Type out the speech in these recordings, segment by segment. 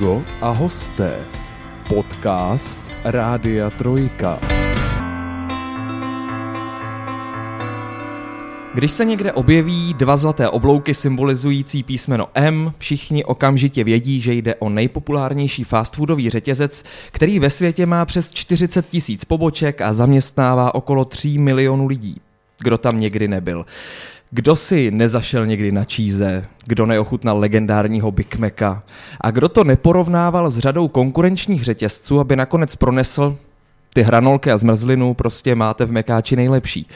Amigo a hosté, podcast Rádia Trojka. Když se někde objeví dva zlaté oblouky symbolizující písmeno M, všichni okamžitě vědí, že jde o nejpopulárnější fastfoodový řetězec, který ve světě má přes 40 000 poboček a zaměstnává okolo 3 milionů lidí. Kdo tam někdy nebyl? Kdo si nezašel někdy na číze? Kdo neochutnal legendárního Big Maca? A kdo to neporovnával s řadou konkurenčních řetězců, aby nakonec pronesl: ty hranolky a zmrzlinu prostě máte v Mekáči nejlepší.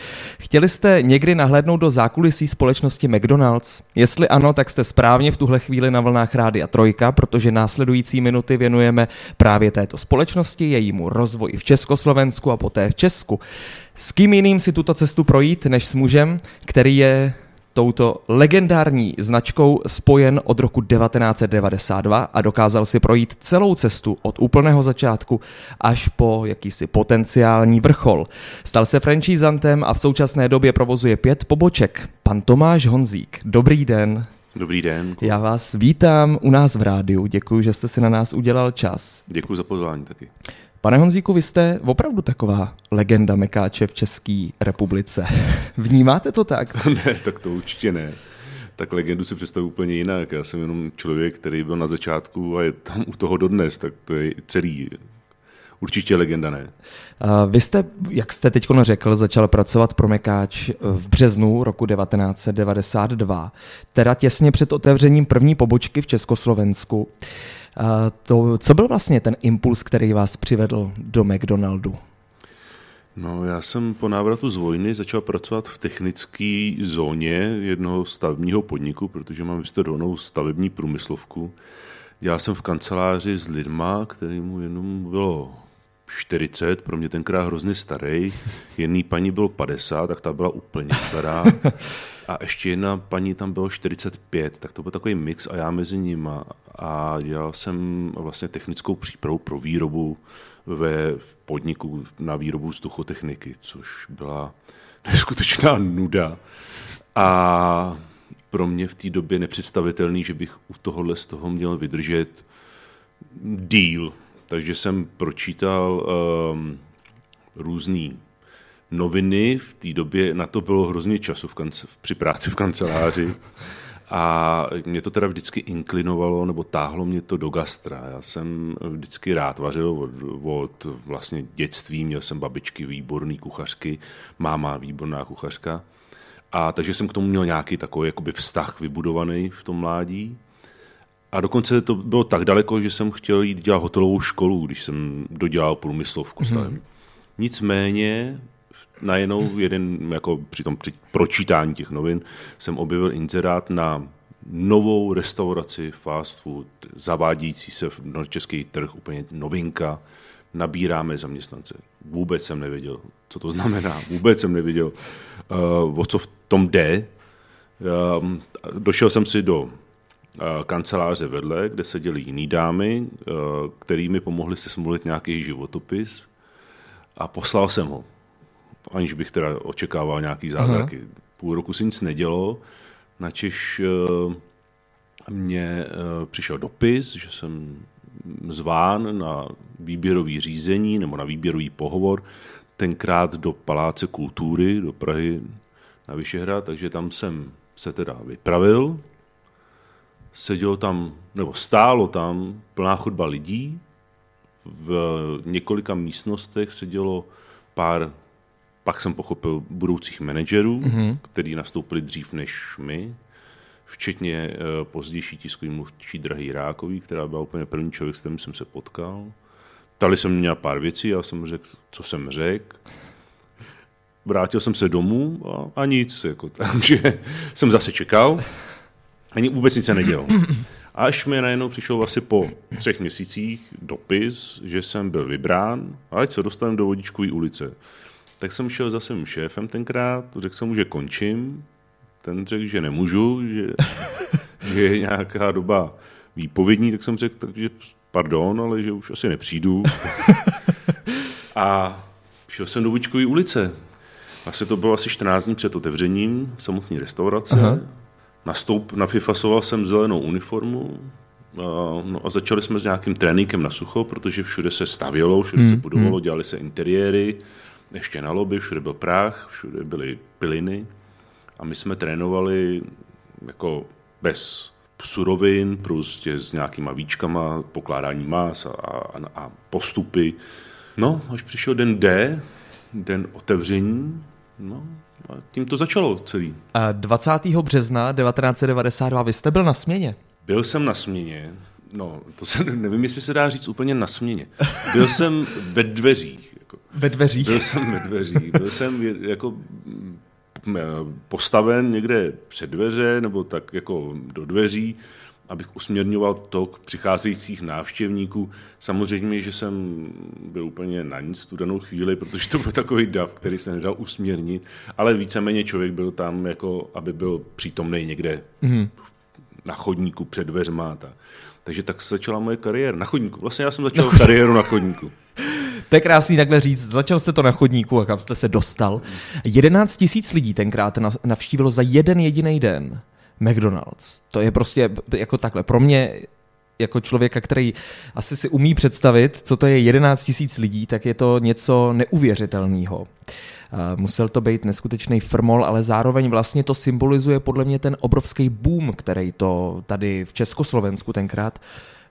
Chtěli jste někdy nahlédnout do zákulisí společnosti McDonald's? Jestli ano, tak jste správně v tuhle chvíli na vlnách Rádia Trojka, protože následující minuty věnujeme právě této společnosti, jejímu rozvoji v Československu a poté v Česku. S kým jiným si tuto cestu projít, než s mužem, který je touto legendární značkou spojen od roku 1992 a dokázal si projít celou cestu od úplného začátku až po jakýsi potenciální vrchol. Stal se franchisantem a v současné době provozuje 5 poboček. Pan Tomáš Honzík, dobrý den. Dobrý den. Já vás vítám u nás v rádiu, děkuji, že jste si na nás udělal čas. Děkuji za pozvání taky. Pane Honzíku, vy jste opravdu taková legenda Mekáče v České republice. Vnímáte to tak? Ne, tak to určitě ne. Tak legendu si představuji úplně jinak. Já jsem jenom člověk, který byl na začátku a je tam u toho dodnes, tak to je celý. Určitě legenda ne. Vy jste, jak jste teď řekl, začal pracovat pro Mekáč v březnu roku 1992, teda těsně před otevřením první pobočky v Československu. Co byl vlastně ten impuls, který vás přivedl do McDonaldu? No, já jsem po návratu z vojny začal pracovat v technické zóně jednoho stavebního podniku, protože mám vystudovanou stavební průmyslovku. Dělal jsem v kanceláři s lidma, kterému jenom bylo 40, pro mě tenkrát hrozně starý. Jedný paní bylo 50, tak ta byla úplně stará. A ještě jedna paní tam bylo 45, tak to byl takový mix a já mezi nima. A dělal jsem vlastně technickou přípravu pro výrobu ve podniku na výrobu vzduchotechniky, což byla neskutečná nuda. A pro mě v té době nepředstavitelný, že bych u tohohle z toho měl vydržet díl. Takže jsem pročítal různé noviny. V té době na to bylo hrozně času při práci v kanceláři. A mě to teda vždycky inklinovalo, nebo táhlo mě to do gastra. Já jsem vždycky rád vařil od vlastně dětství. Měl jsem babičky výborný kuchařky, máma výborná kuchařka. A takže jsem k tomu měl nějaký takový jakoby vztah vybudovaný v tom mládí. A dokonce to bylo tak daleko, že jsem chtěl jít dělat hotelovou školu, když jsem dodělal průmyslovku. Mm-hmm. Nicméně najednou jako při pročítání těch novin jsem objevil inzerát na novou restauraci fast food, zavádějící se na český trh, úplně novinka. Nabíráme zaměstnance. Vůbec jsem nevěděl, co to znamená. Vůbec jsem nevěděl, o co v tom jde. Došel jsem si do kanceláře vedle, kde seděly jiný dámy, který mi pomohli sesmulit nějaký životopis a poslal jsem ho. Aniž bych teda očekával nějaký zázraky. Aha. Půl roku se nic nedělo, načež mě přišel dopis, že jsem zván na výběrový řízení nebo na výběrový pohovor, tenkrát do Paláce kultury, do Prahy na Vyšehrad, takže tam jsem se teda vypravil. Sedělo tam, nebo stálo tam plná chodba lidí. V několika místnostech sedělo pár, pak jsem pochopil, budoucích manažerů, kteří nastoupili dřív než my, včetně pozdější tiskový mluvčí Drahej Rákový, která byla úplně první člověk, s kterým jsem se potkal. Ptali se mě na pár věcí, já jsem řekl, co jsem řekl. Vrátil jsem se domů a nic, jako, takže jsem zase čekal. Ani vůbec nic se nedělo. Až mi najednou přišel asi po 3 měsících dopis, že jsem byl vybrán, ať se dostanem do Vodičkové ulice. Tak jsem šel za svým šéfem tenkrát, řekl jsem mu, že končím. Ten řekl, že nemůžu, že je nějaká doba výpovědní, tak jsem řekl, že pardon, ale že už asi nepřijdu. A šel jsem do Vodičkové ulice. Asi to bylo asi 14 dní před otevřením samotné restaurace. Aha. Nastoupil, nafifasoval jsem zelenou uniformu, No a začali jsme s nějakým tréninkem na sucho, protože všude se stavělo, všude se budovalo, dělali se interiéry, ještě na lobby, všude byl prach, všude byly piliny a my jsme trénovali jako bez surovin, prostě s nějakýma víčkama, pokládání más a postupy. No, až přišel den D, den otevření, no a tím to začalo celý. A 20. března 1992 vy jste byl na směně? Byl jsem na směně, no to se, nevím, jestli se dá říct úplně na směně. Byl jsem ve dveřích. Jako. Ve dveřích? Byl jsem ve dveřích, byl jsem jako postaven někde před dveře nebo tak jako do dveří, abych usměrňoval tok přicházejících návštěvníků. Samozřejmě, že jsem byl úplně na nic tu danou chvíli, protože to byl takový dav, který se nedal usměrnit, ale víceméně člověk byl tam, jako aby byl přítomný někde na chodníku před dveřma. Takže tak začala moje kariéra na chodníku. Vlastně já jsem začal kariéru na chodníku. To je krásný takhle říct, začal jste to na chodníku a kam jste se dostal. 11 000 lidí tenkrát navštívilo za jeden jediný den McDonald's. To je prostě jako takhle. Pro mě, jako člověka, který asi si umí představit, co to je 11 000 lidí, tak je to něco neuvěřitelného. Musel to být neskutečný frmol, ale zároveň vlastně to symbolizuje podle mě ten obrovský boom, který to tady v Československu tenkrát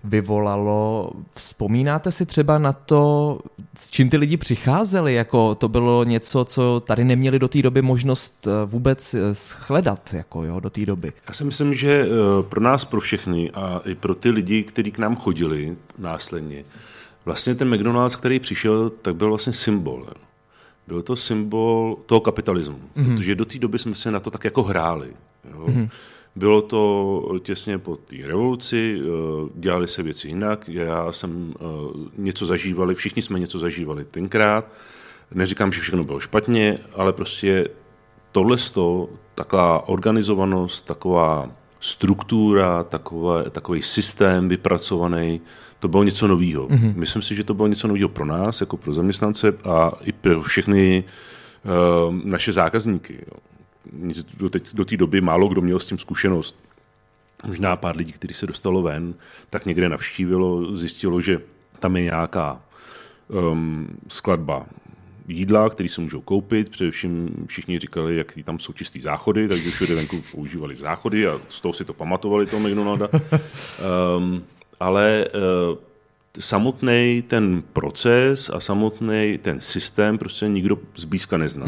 vyvolalo. Vzpomínáte si třeba na to, s čím ty lidi přicházeli? Jako to bylo něco, co tady neměli do té doby možnost vůbec shledat jako jo, do té doby. Já si myslím, že pro nás, pro všechny a i pro ty lidi, kteří k nám chodili následně, vlastně ten McDonald's, který přišel, tak byl vlastně symbol. Byl to symbol toho kapitalismu, protože do té doby jsme se na to tak jako hráli. Jo. Bylo to těsně po té revoluci, dělali se věci jinak, já jsem něco zažívali, všichni jsme něco zažívali tenkrát, neříkám, že všechno bylo špatně, ale prostě tohleto, taková organizovanost, taková struktura, takový systém vypracovaný, to bylo něco novýho. Myslím si, že to bylo něco novýho pro nás, jako pro zaměstnance a i pro všechny naše zákazníky. Jo. Do té doby málo kdo měl s tím zkušenost. Možná pár lidí, kteří se dostalo ven, tak někde navštívilo, zjistilo, že tam je nějaká skladba jídla, které se můžou koupit. Především všichni říkali, jak tam jsou čistý záchody, takže všude venku používali záchody a z toho si to pamatovali, toho McDonalda. Ale samotný ten proces a samotný ten systém prostě nikdo zblízka nezná.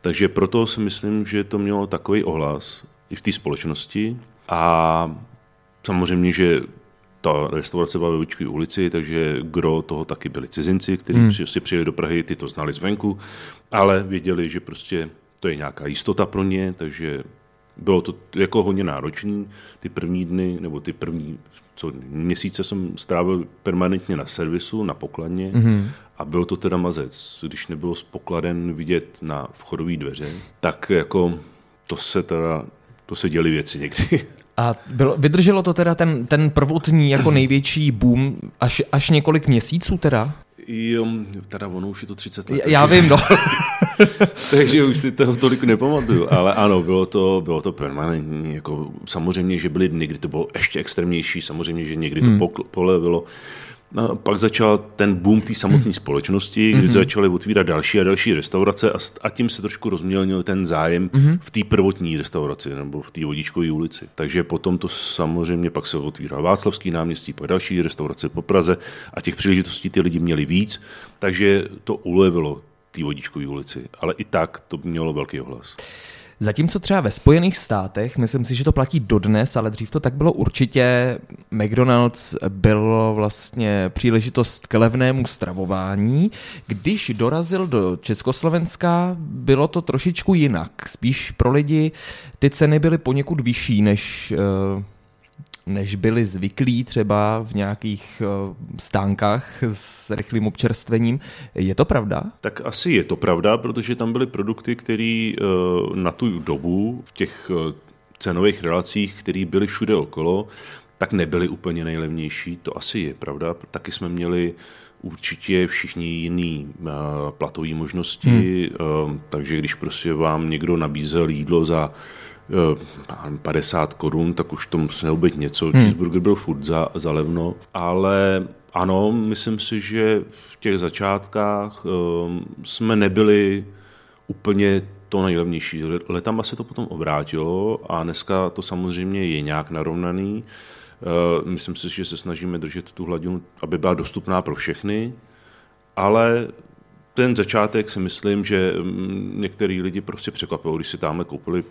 Takže proto si myslím, že to mělo takový ohlas i v té společnosti a samozřejmě, že ta restaurace byla ve Vodičkové ulici, takže gro toho taky byli cizinci, kteří si přijeli do Prahy, ty to znali zvenku, ale věděli, že prostě to je nějaká jistota pro ně, takže bylo to jako hodně náročné. Ty první dny nebo ty první měsíce jsem strávil permanentně na servisu, na pokladně a byl to teda mazec. Když nebylo z pokladen vidět na vchodové dveře, tak jako to se děly věci někdy. A vydrželo to teda ten prvotní jako největší boom až několik měsíců teda? Jo, teda ono už je to 30 let. Já vím, no. Takže už si toho tolik nepamatuju, ale ano, bylo to permanentní. Jako, samozřejmě, že byly dny, kdy to bylo ještě extrémnější, samozřejmě, že někdy to polevilo. No, pak začal ten boom té samotné společnosti, kdy začaly otvírat další a další restaurace a tím se trošku rozmělnil ten zájem v té prvotní restauraci nebo v té Vodičkové ulici. Takže potom to samozřejmě pak se otvíral Václavský náměstí, pak další restaurace po Praze a těch příležitostí ty lidi měli víc, takže to ulevilo té Vodičkové ulici, ale i tak to mělo velký ohlas. Zatímco třeba ve Spojených státech, myslím si, že to platí dodnes, ale dřív to tak bylo určitě, McDonald's bylo vlastně příležitost k levnému stravování. Když dorazil do Československa, bylo to trošičku jinak. Spíš pro lidi ty ceny byly poněkud vyšší, než byli zvyklí třeba v nějakých stánkách s rychlým občerstvením. Je to pravda? Tak asi je to pravda, protože tam byly produkty, které na tu dobu v těch cenových relacích, které byly všude okolo, tak nebyly úplně nejlevnější. To asi je pravda. Taky jsme měli určitě všichni jiný platové možnosti, takže když prostě vám někdo nabízel jídlo za 50 korun, tak už to muselo být něco. Cheeseburger byl furt za levno, ale ano, myslím si, že v těch začátkách jsme nebyli úplně to nejlevnější. Letama se to potom obrátilo a dneska to samozřejmě je nějak narovnaný. Myslím si, že se snažíme držet tu hladinu, aby byla dostupná pro všechny, ale ten začátek si myslím, že některý lidi prostě překvapilo, když si tamhle koupili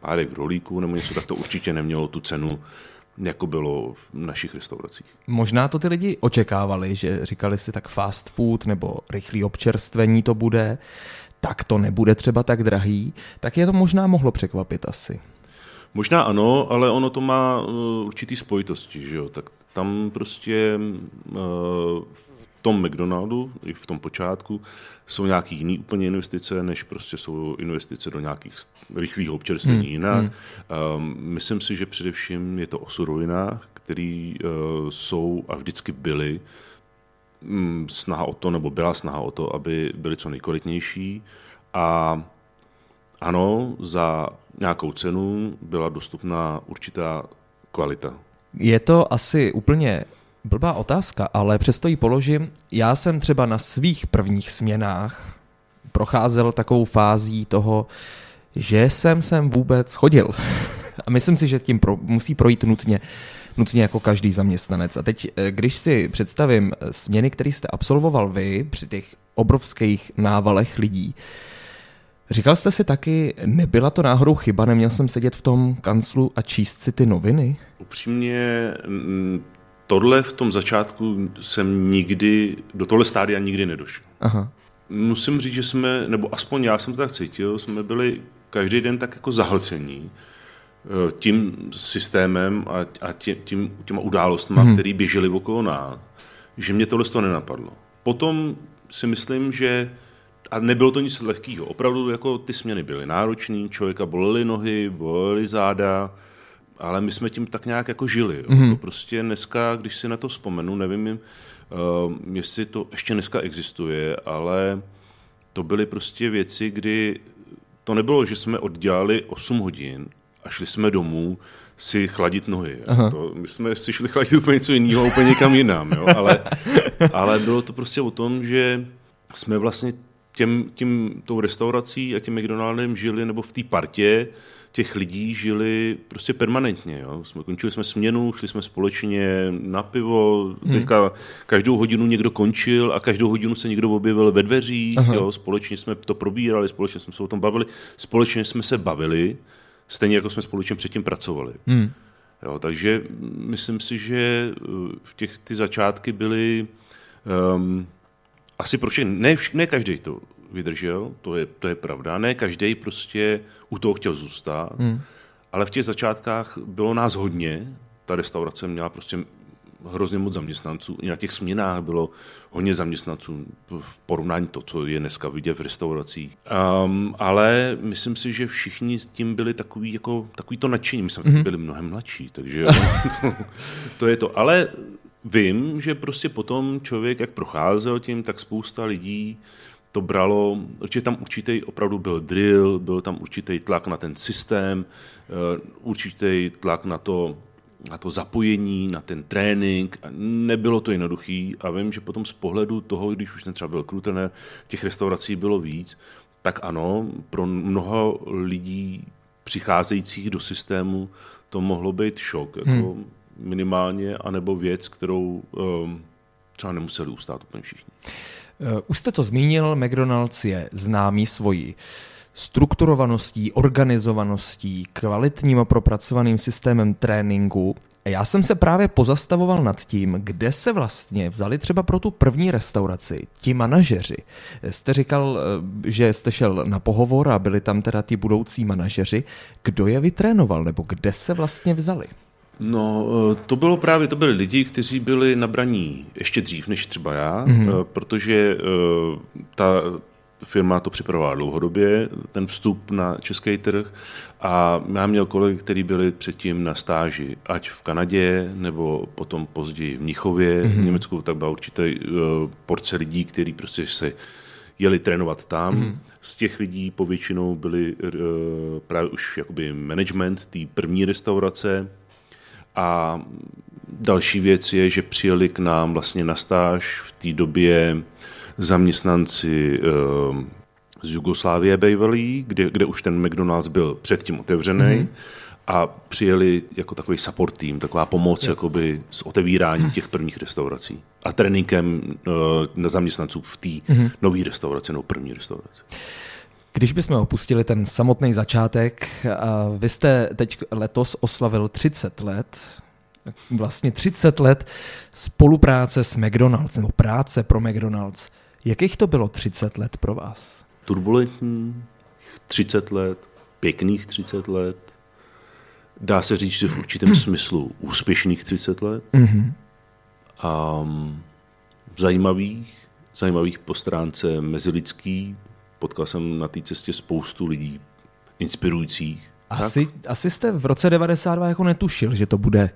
párek rolíků nebo něco, tak to určitě nemělo tu cenu, jako bylo v našich restauracích. Možná to ty lidi očekávali, že říkali si tak fast food nebo rychlý občerstvení to bude, tak to nebude třeba tak drahý, tak je to možná mohlo překvapit asi. Možná ano, ale ono to má určitý spojitosti, že jo, tak tam prostě v tom McDonaldu, i v tom počátku, jsou nějaké jiné úplně investice, než prostě jsou investice do nějakých rychlých občerstvení jinak. Myslím si, že především je to o surovinách, které jsou a vždycky byly snaha o to, nebo byla snaha o to, aby byly co nejkvalitnější. A ano, za nějakou cenu byla dostupná určitá kvalita. Je to asi úplně blbá otázka, ale přesto ji položím. Já jsem třeba na svých prvních směnách procházel takovou fází toho, že jsem sem vůbec chodil. A myslím si, že tím musí projít nutně jako každý zaměstnanec. A teď, když si představím směny, které jste absolvoval vy při těch obrovských návalech lidí, říkal jste si taky, nebyla to náhodou chyba, neměl jsem sedět v tom kanclu a číst si ty noviny? Upřímně, tohle v tom začátku jsem nikdy, do tohle stádia nikdy nedošel. Aha. Musím říct, že jsme, nebo aspoň já jsem to tak cítil, jsme byli každý den tak jako zahlcení tím systémem a těma událostma, které běžely okolo nás, že mě tohle z toho nenapadlo. Potom si myslím, že a nebylo to nic lehkého. Opravdu jako ty směny byly náročné, člověka bolely nohy, bolely záda, ale my jsme tím tak nějak jako žili. To prostě dneska, když si na to vzpomenu, nevím, jestli to ještě dneska existuje, ale to byly prostě věci, kdy to nebylo, že jsme oddělali 8 hodin a šli jsme domů si chladit nohy. My jsme si šli chladit úplně něco jiného, úplně někam jinam. Jo? Ale bylo to prostě o tom, že jsme vlastně tou restaurací a tím McDonaldem žili, nebo v té partě těch lidí žili prostě permanentně. Jo. Končili jsme směnu, šli jsme společně na pivo, teďka každou hodinu někdo končil a každou hodinu se někdo objevil ve dveřích, jo. Společně jsme to probírali, společně jsme se o tom bavili, společně jsme se bavili, stejně jako jsme společně předtím pracovali. Jo, takže myslím si, že ty začátky byly asi pro všechny, ne každý to vydržel, to je pravda, ne každý prostě u toho chtěl zůstat, ale v těch začátkách bylo nás hodně, ta restaurace měla prostě hrozně moc zaměstnanců, i na těch směnách bylo hodně zaměstnanců v porovnání to, co je dneska vidět v restauracích, ale myslím si, že všichni s tím byli takový to nadšení, my jsme byli mnohem mladší, takže to je to, ale vím, že prostě potom člověk, jak procházel tím, tak spousta lidí to bralo, že tam určitý opravdu byl drill, byl tam určitý tlak na ten systém, určitý tlak na to zapojení, na ten trénink. Nebylo to jednoduchý a vím, že potom z pohledu toho, když už ten třeba byl krutrenér, těch restaurací bylo víc, tak ano, pro mnoho lidí přicházejících do systému to mohlo být šok, jako minimálně, anebo věc, kterou třeba nemuseli ustát úplně všichni. Už jste to zmínil, McDonald's je známý svojí strukturovaností, organizovaností, kvalitním a propracovaným systémem tréninku. Já jsem se právě pozastavoval nad tím, kde se vlastně vzali třeba pro tu první restauraci ti manažeři. Jste říkal, že jste šel na pohovor a byli tam teda ti budoucí manažeři. Kdo je vytrénoval nebo kde se vlastně vzali? No, to byli lidi, kteří byli nabraní ještě dřív než třeba já, protože ta firma to připravovala dlouhodobě, ten vstup na český trh, a já měl kolegy, kteří byli předtím na stáži, ať v Kanadě, nebo potom později v Mnichově, v Německu, tak byla určitá porce lidí, kteří prostě se jeli trénovat tam. Mm. Z těch lidí povětšinou byli právě už jakoby management té první restaurace. A další věc je, že přijeli k nám vlastně na stáž v té době zaměstnanci z Jugoslávie bývalí, kde už ten McDonald's byl předtím otevřený, mm-hmm. a přijeli jako takový support tým, taková pomoc jakoby s otevíráním těch prvních restaurací a tréninkem na zaměstnanců v té nové restauraci, no první restauraci. Když bychom opustili ten samotný začátek, vy jste teď letos oslavil 30 let, vlastně 30 let spolupráce s McDonald's, nebo práce pro McDonald's. Jakých to bylo 30 let pro vás? Turbulentních 30 let, pěkných 30 let, dá se říct, že v určitém smyslu úspěšných 30 let, a zajímavých po stránce mezilidský. Potkal jsem na té cestě spoustu lidí inspirujících. Asi jste v roce 92 jako netušil, že to bude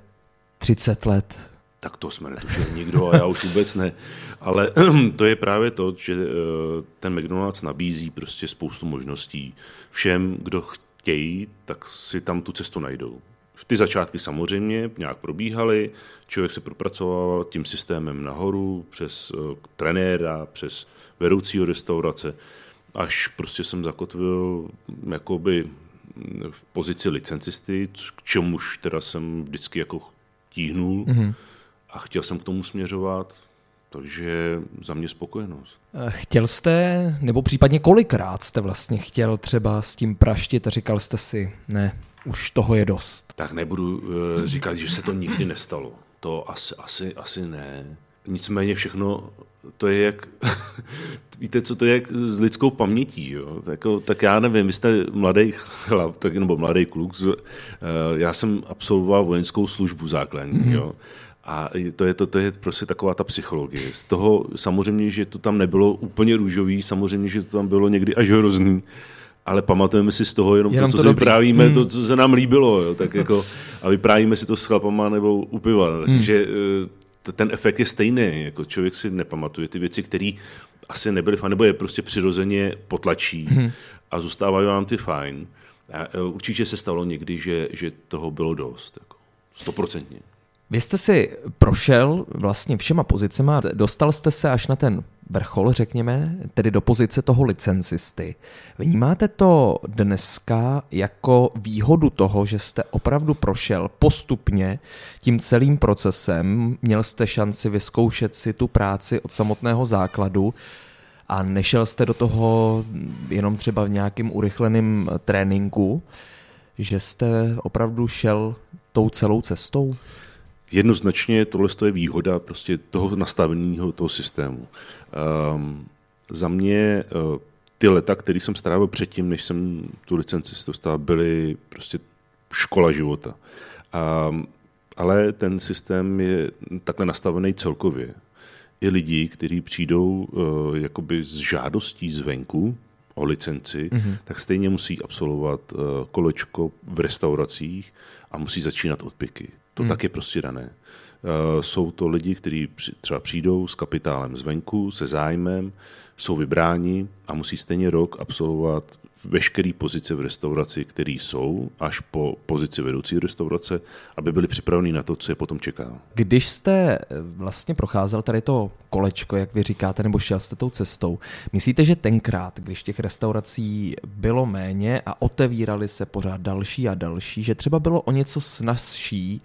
30 let. Tak to jsme netušili nikdo a já už vůbec ne. Ale to je právě to, že ten McDonald's nabízí prostě spoustu možností. Všem, kdo chtějí, tak si tam tu cestu najdou. Ty začátky samozřejmě nějak probíhaly, člověk se propracoval tím systémem nahoru, přes trenéra, přes vedoucího restaurace, až prostě jsem zakotvil jakoby v pozici licencisty, k čemuž teda jsem vždycky jako tíhnul a chtěl jsem k tomu směřovat, takže za mě spokojenost. Chtěl jste, nebo případně kolikrát jste vlastně chtěl třeba s tím praštit a říkal jste si, ne, už toho je dost. Tak nebudu říkat, že se to nikdy nestalo. To asi ne. Nicméně všechno to je jak, víte co, to je jak s lidskou pamětí. Jo? Tak já nevím, vy jste mladý chlap, nebo mladý kluk, já jsem absolvoval vojenskou službu základní. Jo? A to je prostě taková ta psychologie. Z toho samozřejmě, že to tam nebylo úplně růžový, samozřejmě, že to tam bylo někdy až hrozný, ale pamatujeme si z toho jenom to, co si vyprávíme, to, co se nám líbilo. Jo? Tak jako, a vyprávíme si to s chlapama nebo u piva. Takže ten efekt je stejný, jako člověk si nepamatuje ty věci, které asi nebyly fajn, nebo je prostě přirozeně potlačí a zůstávají vám ty fajn. A určitě se stalo někdy, že toho bylo dost, jako 100%. Vy jste si prošel vlastně všema pozicema, dostal jste se až na ten vrchol, řekněme, tedy do pozice toho licencisty. Vnímáte to dneska jako výhodu toho, že jste opravdu prošel postupně tím celým procesem, měl jste šanci vyzkoušet si tu práci od samotného základu a nešel jste do toho jenom třeba v nějakým urychleným tréninku, že jste opravdu šel tou celou cestou? Jednoznačně tohle je výhoda prostě toho nastaveného toho systému. Za mě ty leta, které jsem strávil předtím, než jsem tu licenci si dostal, byly prostě škola života. Ale ten systém je takhle nastavený celkově. I lidi, kteří přijdou jakoby s žádostí zvenku o licenci, tak stejně musí absolvovat kolečko v restauracích a musí začínat od piky. To tak je prostě dané. Jsou to lidi, kteří třeba přijdou s kapitálem zvenku, se zájmem, jsou vybráni a musí stejně rok absolvovat veškeré pozice v restauraci, které jsou, až po pozici vedoucí restaurace, aby byli připraveni na to, co je potom čeká. Když jste vlastně procházel tady to kolečko, jak vy říkáte, nebo šel jste tou cestou, myslíte, že tenkrát, když těch restaurací bylo méně a otevíraly se pořád další a další, že třeba bylo o něco snazší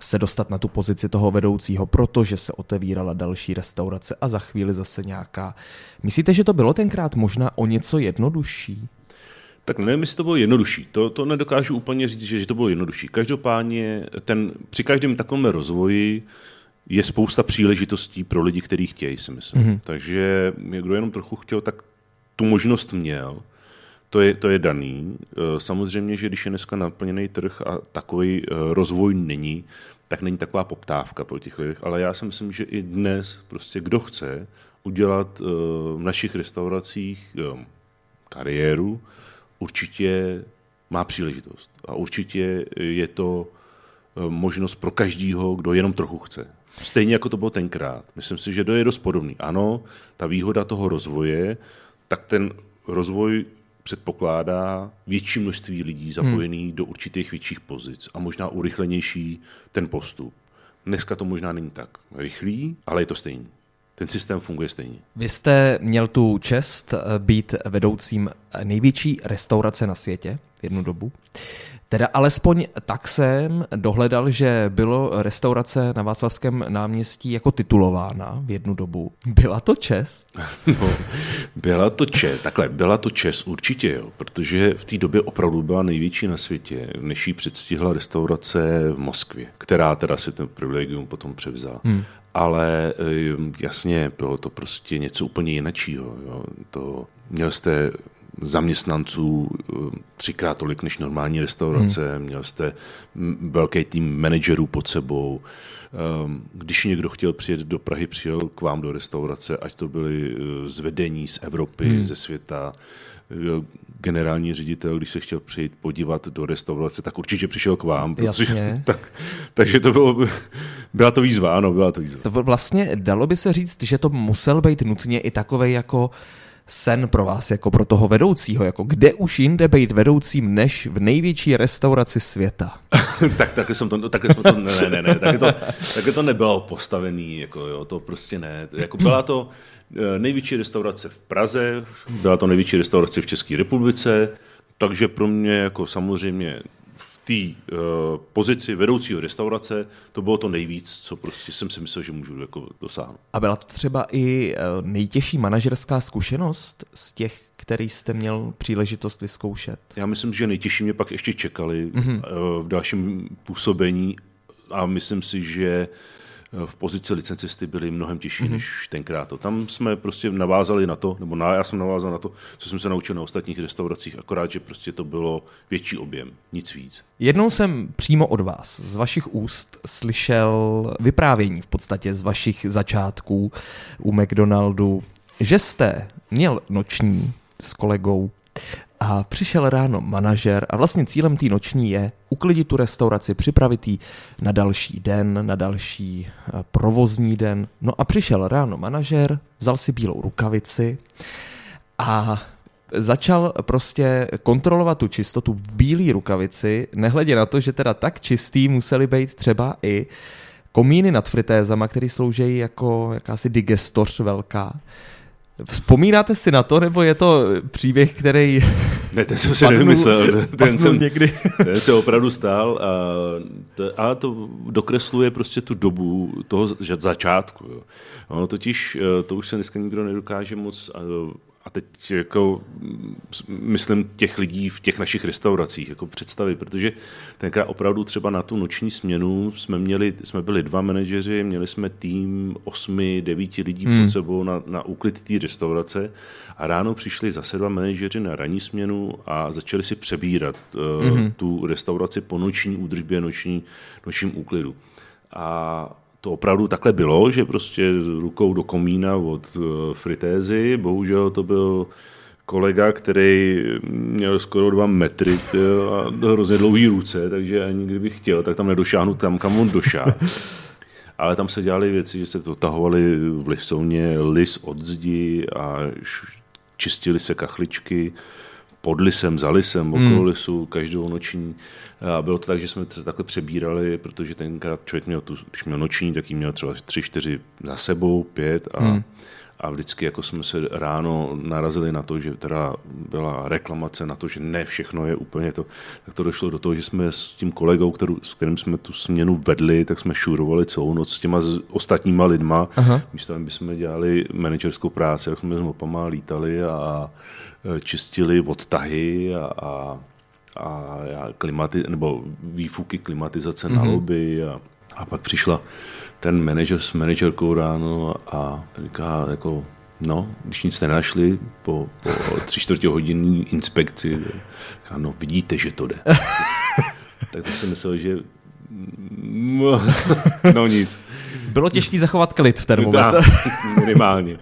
se dostat na tu pozici toho vedoucího, protože se otevírala další restaurace a za chvíli zase nějaká. Myslíte, že to bylo tenkrát možná o něco jednodušší? Tak nevím, jestli to bylo jednodušší. To nedokážu úplně říct, že to bylo jednodušší. Každopádně při každém takovém rozvoji je spousta příležitostí pro lidi, kteří chtějí, si myslím. Takže kdo jenom trochu chtěl, tak tu možnost měl. To je daný. Samozřejmě, že když je dneska naplněný trh a takový rozvoj není, tak není taková poptávka po těch lidech, ale já si myslím, že i dnes prostě kdo chce udělat v našich restauracích kariéru, určitě má příležitost a určitě je to možnost pro každého, kdo jenom trochu chce. Stejně jako to bylo tenkrát. Myslím si, že to je dost podobný. Ano, ta výhoda toho rozvoje, tak ten rozvoj předpokládá větší množství lidí zapojených do určitých větších pozic a možná urychlenější ten postup. Dneska to možná není tak rychlý, ale je to stejný. Ten systém funguje stejně. Vy jste měl tu čest být vedoucím největší restaurace na světě jednu dobu. Teda alespoň tak jsem dohledal, že bylo restaurace na Václavském náměstí jako titulována v jednu dobu. Byla to čest? No, byla to čest. Takhle, byla to čest určitě, jo, protože v té době opravdu byla největší na světě, než ji předstihla restaurace v Moskvě, která teda si ten privilegium potom převzala. Ale jasně, bylo to prostě něco úplně jinačího. To měl jste zaměstnanců 3x tolik než normální restaurace, měl jste velký tým manažerů pod sebou. Když někdo chtěl přijet do Prahy, přijel k vám do restaurace, ať to byly z vedení, z Evropy, ze světa. Generální ředitel, když se chtěl přijít podívat do restaurace, tak určitě přišel k vám. Jasně. Takže to byla to výzva, ano, byla to výzva. To vlastně dalo by se říct, že to musel být nutně i takovej jako sen pro vás, jako pro toho vedoucího, jako kde už jinde být vedoucím, než v největší restauraci světa. Takhle jsme to ne, takhle to nebylo postavený, jako jo, to prostě ne. Jako byla to největší restaurace v Praze, byla to největší restaurace v České republice, takže pro mě jako samozřejmě v té pozici vedoucího restaurace, to bylo to nejvíc, co prostě jsem si myslel, že můžu jako dosáhnout. A byla to třeba i nejtěžší manažerská zkušenost z těch, který jste měl příležitost vyzkoušet? Já myslím, že nejtěžší mě pak ještě čekali v dalším působení a myslím si, že v pozici licencisty byly mnohem těžší než tenkrát. Tam jsme prostě navázali na to, nebo já jsem navázal na to, co jsem se naučil na ostatních restauracích, akorát, že prostě to bylo větší objem, nic víc. Jednou jsem přímo od vás, z vašich úst, slyšel vyprávění v podstatě z vašich začátků u McDonaldu, že jste měl noční s kolegou a přišel ráno manažer a vlastně cílem té noční je uklidit tu restauraci, připravit ji na další den, na další provozní den. No a přišel ráno manažer, vzal si bílou rukavici a začal prostě kontrolovat tu čistotu v bílé rukavici, nehledě na to, že teda tak čistý museli být třeba i komíny nad fritézama, které slouží jako jakási digestoř velká. Vzpomínáte si na to, nebo je to příběh, který... Ne, ten jsem si nevymyslel. Ten se opravdu stál a to dokresluje prostě tu dobu toho začátku. Jo. No, totiž to už se dneska nikdo nedokáže moc... A teď jako myslím těch lidí v těch našich restauracích jako představy, protože tenkrát opravdu třeba na tu noční směnu jsme byli dva manažeři, měli jsme tým 8-9 lidí pod sebou na úklid té restaurace a ráno přišli zase dva manažeři na ranní směnu a začali si přebírat tu restauraci po noční údržbě, nočním úklidu. A to opravdu takhle bylo, že prostě rukou do komína od fritézy, bohužel to byl kolega, který měl skoro 2 metry a hrozně dlouhý ruce, takže ani kdybych chtěl, tak tam nedošáhnu tam, kam on došáhl. Ale tam se dělaly věci, že se to tahovali v lisovně lis od zdi a čistili se kachličky pod lisem, za lisem, okolo lisu, každou noční. A bylo to tak, že jsme takhle přebírali, protože tenkrát člověk měl když měl noční, tak jí měl třeba 3-4 za sebou, 5 a vždycky jako jsme se ráno narazili na to, že teda byla reklamace na to, že ne všechno je úplně to. Tak to došlo do toho, že jsme s tím kolegou, s kterým jsme tu směnu vedli, tak jsme šurovali celou noc s těma ostatníma lidma. Aha. Místo aby jsme dělali manažerskou práci, tak jsme s mopama lítali a čistili odtahy a výfuky klimatizace na lobby a pak přišla ten manažer s manažerkou ráno a říká jako když nic nenašli po 3/4 hodinní inspekci, říká, vidíte, že to jde. Tak jsem myslel, že nic. Bylo těžké zachovat klid v ten moment. Minimálně.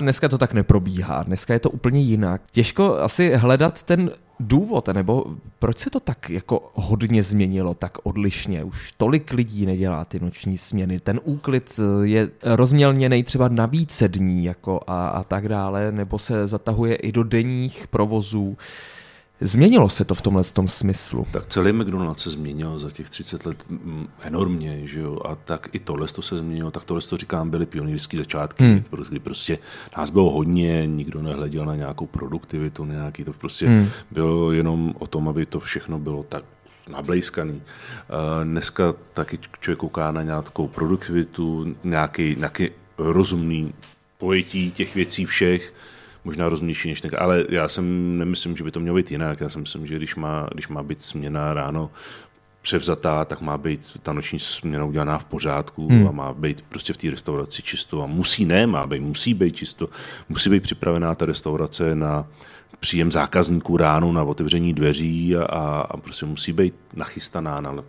Dneska to tak neprobíhá, dneska je to úplně jinak. Těžko asi hledat ten důvod, nebo proč se to tak jako hodně změnilo, tak odlišně? Už tolik lidí nedělá ty noční směny. Ten úklid je rozmělněnej třeba na více dní jako a tak dále, nebo se zatahuje i do denních provozů. Změnilo se to v tomhle tom smyslu? Tak celý McDonald's se změnil za těch 30 let enormně, že jo? A tak i tohle to se změnilo, tak tohle to říkám, byly pionýrské začátky, kdy prostě nás bylo hodně, nikdo nehleděl na nějakou produktivitu, nějaký to prostě bylo jenom o tom, aby to všechno bylo tak nablejskaný. Dneska taky člověk kouká na nějakou produktivitu, nějaký rozumný pojetí těch věcí všech, možná rozumnější než tak, ale já jsem nemyslím, že by to mělo být jinak. Já si myslím, že když má být směna ráno převzatá, tak má být ta noční směna udělaná v pořádku a má být prostě v té restauraci čisto. A musí být čisto. Musí být připravená ta restaurace na příjem zákazníků ráno, na otevření dveří a prostě musí být nachystaná na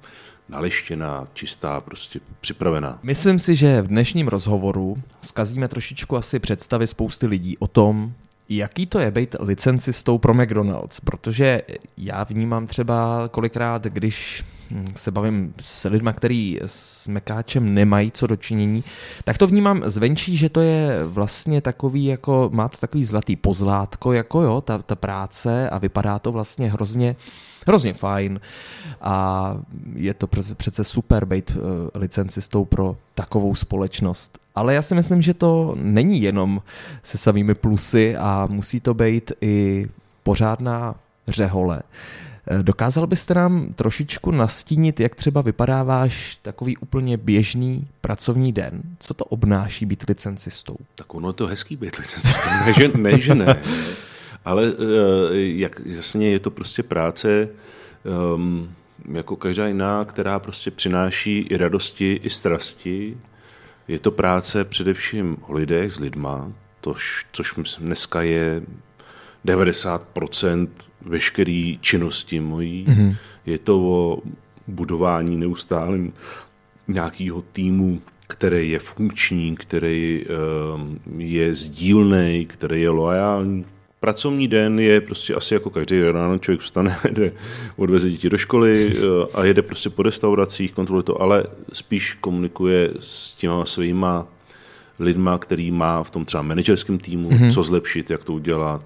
naleštěná, čistá, prostě připravená. Myslím si, že v dnešním rozhovoru zkazíme trošičku asi představy spousty lidí o tom, jaký to je být licencistou pro McDonald's, protože já vnímám třeba kolikrát, když se bavím s lidma, který s mekáčem nemají co dočinění, tak to vnímám zvenčí, že to je vlastně takový, jako má to takový zlatý pozlátko, jako jo, ta práce a vypadá to vlastně hrozně fajn a je to přece super být licencistou pro takovou společnost. Ale já si myslím, že to není jenom se samými plusy a musí to být i pořádná řehole. Dokázal byste nám trošičku nastínit, jak třeba vypadá váš takový úplně běžný pracovní den? Co to obnáší být licencistou? Tak ono je to hezký být licencistou, ne. Ale jak jasně je to prostě práce jako každá jiná, která prostě přináší i radosti, i strasti. Je to práce především o lidech, s lidma, což myslím dneska je 90% veškeré činnosti mojí. Mm-hmm. Je to o budování neustálým nějakého týmu, který je funkční, který je sdílnej, který je loajální. Pracovní den je prostě asi jako každý ráno, člověk vstane, jde, odveze děti do školy a jede prostě po restauracích, kontroluje to, ale spíš komunikuje s těma svýma lidma, který má v tom třeba manažerském týmu, co zlepšit, jak to udělat.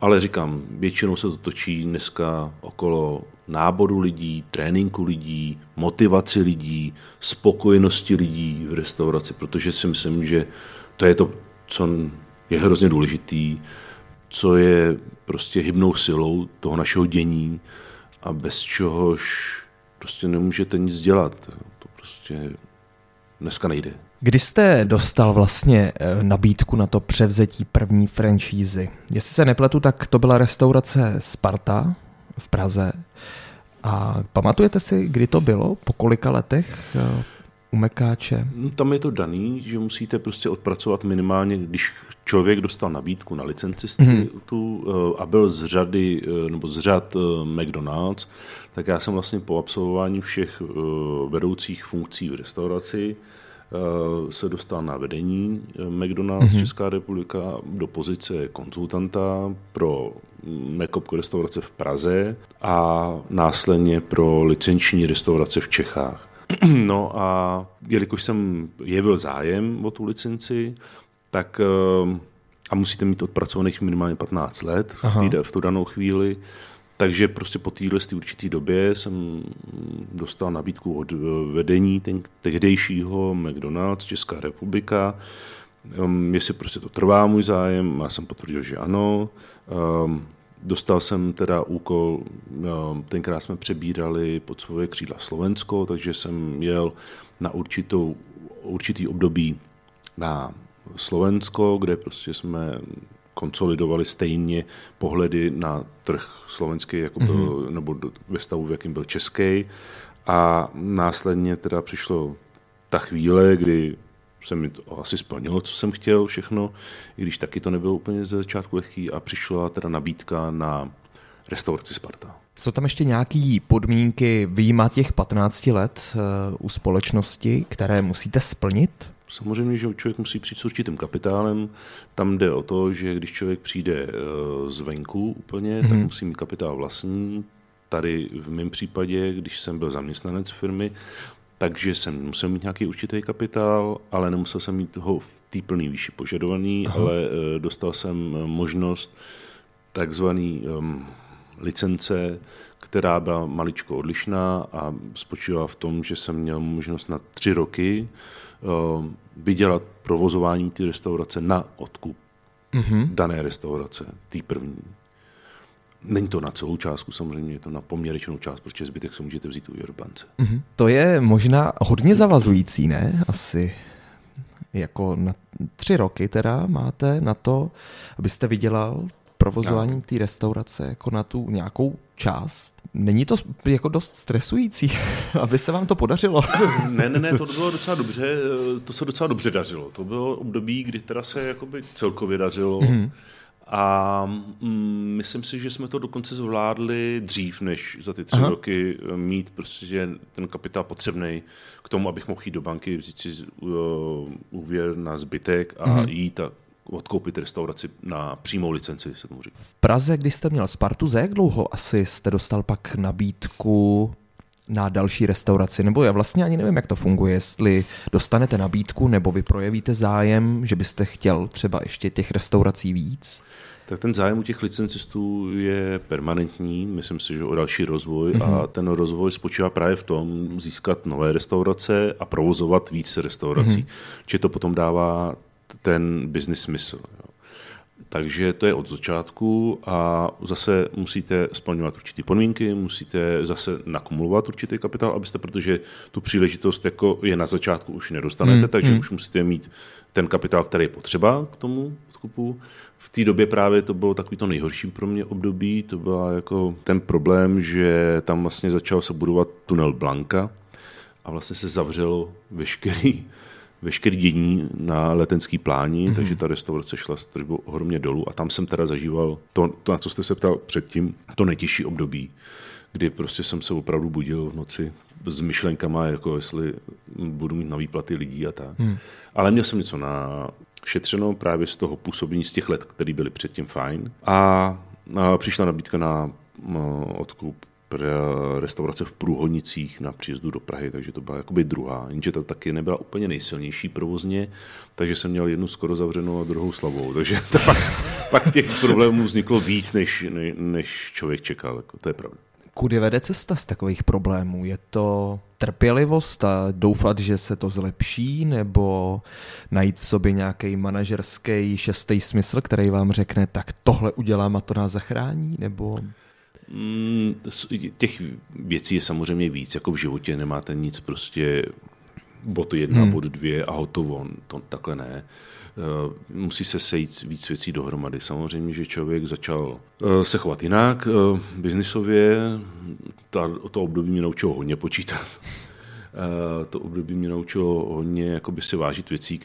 Ale říkám, většinou se to točí dneska okolo náboru lidí, tréninku lidí, motivaci lidí, spokojenosti lidí v restauraci, protože si myslím, že to je to, co je hrozně důležitý, co je prostě hybnou silou toho našeho dění a bez čehož prostě nemůžete nic dělat. To prostě dneska nejde. Kdy jste dostal vlastně nabídku na to převzetí první franšízy? Jestli se nepletu, tak to byla restaurace Sparta v Praze. A pamatujete si, kdy to bylo? Po kolika letech? Umekáče. No, tam je to daný, že musíte prostě odpracovat minimálně, když člověk dostal nabídku na licencistu a byl z řad McDonald's, tak já jsem vlastně po absolvování všech vedoucích funkcí v restauraci se dostal na vedení McDonald's Česká republika do pozice konzultanta pro Mekopko restaurace v Praze a následně pro licenční restaurace v Čechách. No a jelikož jsem jevil zájem o tu licenci, tak a musíte mít odpracovaných minimálně 15 let v tu danou chvíli, takže prostě po téhle určité době jsem dostal nabídku od vedení tehdejšího McDonald's Česká republika, jestli prostě to trvá můj zájem, já jsem potvrdil, že ano. Dostal jsem teda úkol, tenkrát jsme přebírali pod svoje křídla Slovensko, takže jsem jel na určitý období na Slovensko, kde prostě jsme konsolidovali stejně pohledy na trh slovenský, jako byl, nebo ve stavu, v jakém byl český. A následně teda přišlo ta chvíle, kdy se mi to asi splnilo, co jsem chtěl všechno, i když taky to nebylo úplně ze začátku lehký a přišla teda nabídka na restauraci Sparta. Jsou tam ještě nějaké podmínky vyjma těch 15 let u společnosti, které musíte splnit? Samozřejmě, že člověk musí přijít s určitým kapitálem. Tam jde o to, že když člověk přijde zvenku úplně, tak musí mít kapitál vlastní. Tady v mém případě, když jsem byl zaměstnanec firmy, takže jsem musel mít nějaký určitý kapitál, ale nemusel jsem mít ho v té plný výši požadovaný, ale dostal jsem možnost takzvaný licence, která byla maličko odlišná a spočívala v tom, že jsem měl možnost na 3 roky vydělat provozování té restaurace na odkup dané restaurace, té první. Není to na celou částku, samozřejmě je to na poměrečnou část, protože zbytek se můžete vzít u Jurbance. To je možná hodně zavazující, ne? Asi jako na 3 roky teda máte na to, abyste vydělal provozováním té restaurace jako na tu nějakou část. Není to jako dost stresující, aby se vám to podařilo? Ne, to bylo docela dobře, to se docela dobře dařilo. To bylo období, kdy teda se jakoby celkově dařilo. A myslím si, že jsme to dokonce zvládli dřív, než za ty 3 roky mít prostě ten kapitál potřebný k tomu, abych mohl jít do banky, vzít si úvěr na zbytek a jít a odkoupit restauraci na přímou licenci, se tomu říká. V Praze, když jste měl Spartu, za jak dlouho asi jste dostal pak nabídku na další restauraci? Nebo já vlastně ani nevím, jak to funguje, jestli dostanete nabídku nebo vy projevíte zájem, že byste chtěl třeba ještě těch restaurací víc? Tak ten zájem u těch licencistů je permanentní, myslím si, že o další rozvoj a ten rozvoj spočívá právě v tom získat nové restaurace a provozovat víc restaurací. Či to potom dává ten business smysl. Takže to je od začátku a zase musíte splňovat určité podmínky, musíte zase nakumulovat určitý kapitál, abyste, protože tu příležitost jako je na začátku už nedostanete, takže už musíte mít ten kapitál, který je potřeba k tomu odkupu. V té době právě to bylo takový to nejhorší pro mě období, to byl jako ten problém, že tam vlastně začal se budovat tunel Blanka a vlastně se zavřelo veškerý dění na Letenský plání, takže ta restaurace šla s tržbou ohromně dolů a tam jsem teda zažíval to, na co jste se ptal předtím, to nejtěžší období, kdy prostě jsem se opravdu budil v noci s myšlenkama, jako jestli budu mít na výplaty lidí a tak. Ale měl jsem něco našetřeno právě z toho působení, z těch let, které byly předtím fajn. A přišla nabídka na odkup restaurace v Průhonicích na příjezdu do Prahy, takže to byla jakoby druhá. Jenže ta taky nebyla úplně nejsilnější provozně, takže jsem měl jednu skoro zavřenou a druhou slabou. Takže pak těch problémů vzniklo víc, než člověk čekal. To je pravda. Kudy vede cesta z takových problémů? Je to trpělivost a doufat, že se to zlepší, nebo najít v sobě nějaký manažerský 6. smysl, který vám řekne, tak tohle udělám a to nás zachrání, nebo... Těch věcí je samozřejmě víc, jako v životě nemáte nic prostě bod 1, bod 2 a hotovo, to takhle ne. Musí se sejít víc věcí dohromady. Samozřejmě, že člověk začal se chovat jinak, biznisově, to období mě naučilo hodně počítat. To období mě naučilo hodně jakoby si vážit věcí,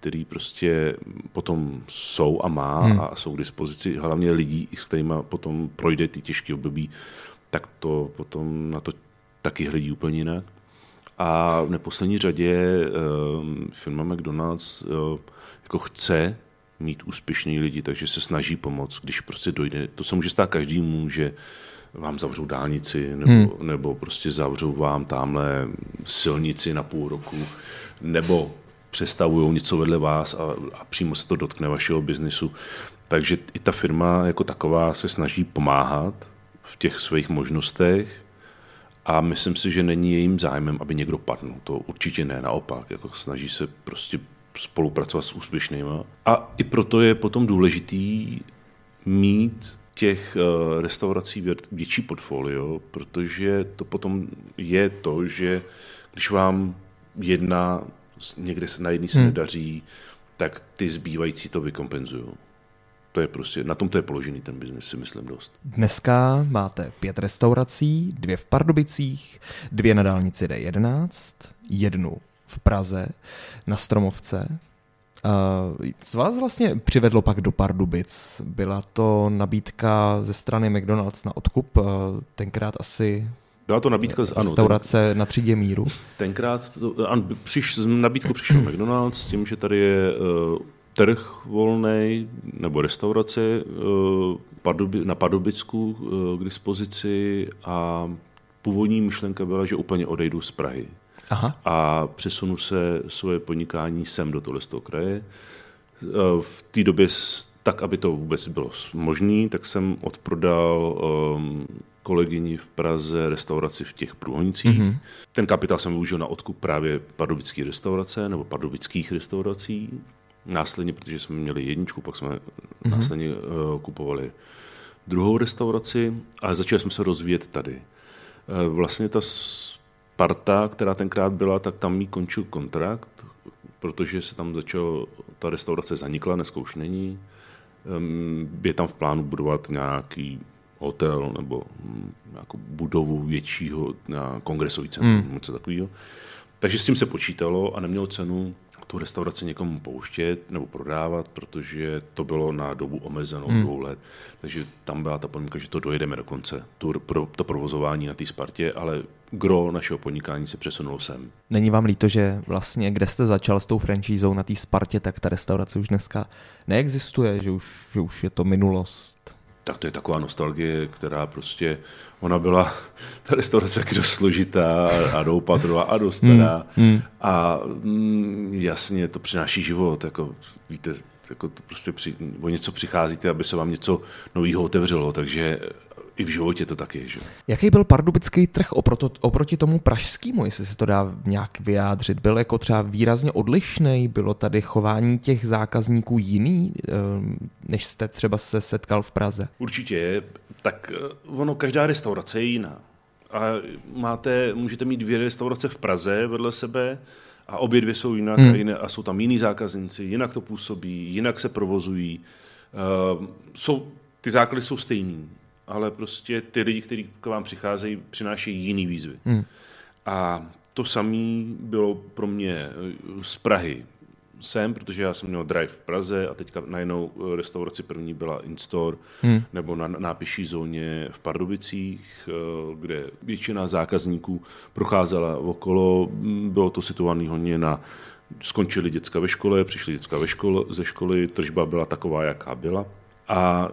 které prostě potom jsou a má a jsou k dispozici. Hlavně lidí, s kterými potom projde ty těžké období, tak to potom na to taky hledí úplně jinak. A v neposlední řadě firma McDonald's jako chce mít úspěšný lidi, takže se snaží pomoct, když prostě dojde. To se může stát každému, že vám zavřou dálnici, nebo prostě zavřou vám tamhle silnici na půl roku, nebo přestavují něco vedle vás a přímo se to dotkne vašeho biznisu. Takže i ta firma jako taková se snaží pomáhat v těch svých možnostech a myslím si, že není jejím zájmem, aby někdo padnul. To určitě ne, naopak. Jako snaží se prostě spolupracovat s úspěšnýma. A i proto je potom důležitý mít těch restaurací větší portfolio, protože to potom je to, že když vám jedna někde na jedný se nedaří, tak ty zbývající to vykompenzují. To je prostě, na tom to je položený ten biznis, si myslím dost. Dneska máte 5 restaurací, 2 v Pardubicích, 2 na dálnici D11, 1 v Praze, na Stromovce. Co vás vlastně přivedlo pak do Pardubic? Byla to nabídka ze strany McDonald's na odkup, tenkrát asi... Byla to nabídka z restaurace na Třídě Míru. Tenkrát nabídku přišel McDonald's s tím, že tady je trh volnej nebo restaurace na Pardubicku k dispozici a původní myšlenka byla, že úplně odejdu z Prahy. Aha. A přesunu se svoje podnikání sem do tohoto kraje. V té době, tak aby to vůbec bylo možné, tak jsem odprodal kolegyni v Praze restauraci v těch Průhonicích. Mm-hmm. Ten kapitál jsem využil na odkup právě pardubické restaurace nebo pardubických restaurací. Následně, protože jsme měli jedničku, pak jsme následně kupovali druhou restauraci a začali jsme se rozvíjet tady. Vlastně ta parta, která tenkrát byla, tak tam jí končil kontrakt, protože se tam začalo, ta restaurace zanikla, dneska už není. Je tam v plánu budovat nějaký hotel nebo nějakou budovu většího na kongresový centrum, něco takového. Takže s tím se počítalo a nemělo cenu tu restauraci někomu pouštět nebo prodávat, protože to bylo na dobu omezenou 2 let. Takže tam byla ta podmínka, že to dojedeme do konce, to provozování na té Spartě, ale gro našeho podnikání se přesunulo sem. Není vám líto, že vlastně kde jste začal s tou franšízou na té Spartě, tak ta restaurace už dneska neexistuje, že už je to minulost? Tak to je taková nostalgie, která prostě, ona byla, ta restaurace taky dost složitá a doupatrová a dost stará. A jasně, to přináší život, jako víte, jako to prostě o něco přicházíte, aby se vám něco nového otevřelo, takže i v životě to tak je. Že? Jaký byl pardubický trh oproti tomu pražskému, jestli se to dá nějak vyjádřit? Byl jako třeba výrazně odlišný? Bylo tady chování těch zákazníků jiný, než jste třeba se setkal v Praze? Určitě. Tak ono, každá restaurace je jiná. A můžete mít 2 restaurace v Praze vedle sebe a obě 2 jsou jinak a jsou tam jiní zákazníci, jinak to působí, jinak se provozují. Ty základy jsou stejný, ale prostě ty lidi, kteří k vám přicházejí, přinášejí jiný výzvy. A to samé bylo pro mě z Prahy sem, protože já jsem měl drive v Praze a teďka najednou restauraci první byla in-store nebo na nápěší zóně v Pardubicích, kde většina zákazníků procházela okolo, bylo to situované hodně na... Skončili děcka ve škole, přišli děcka ze školy, tržba byla taková, jaká byla. A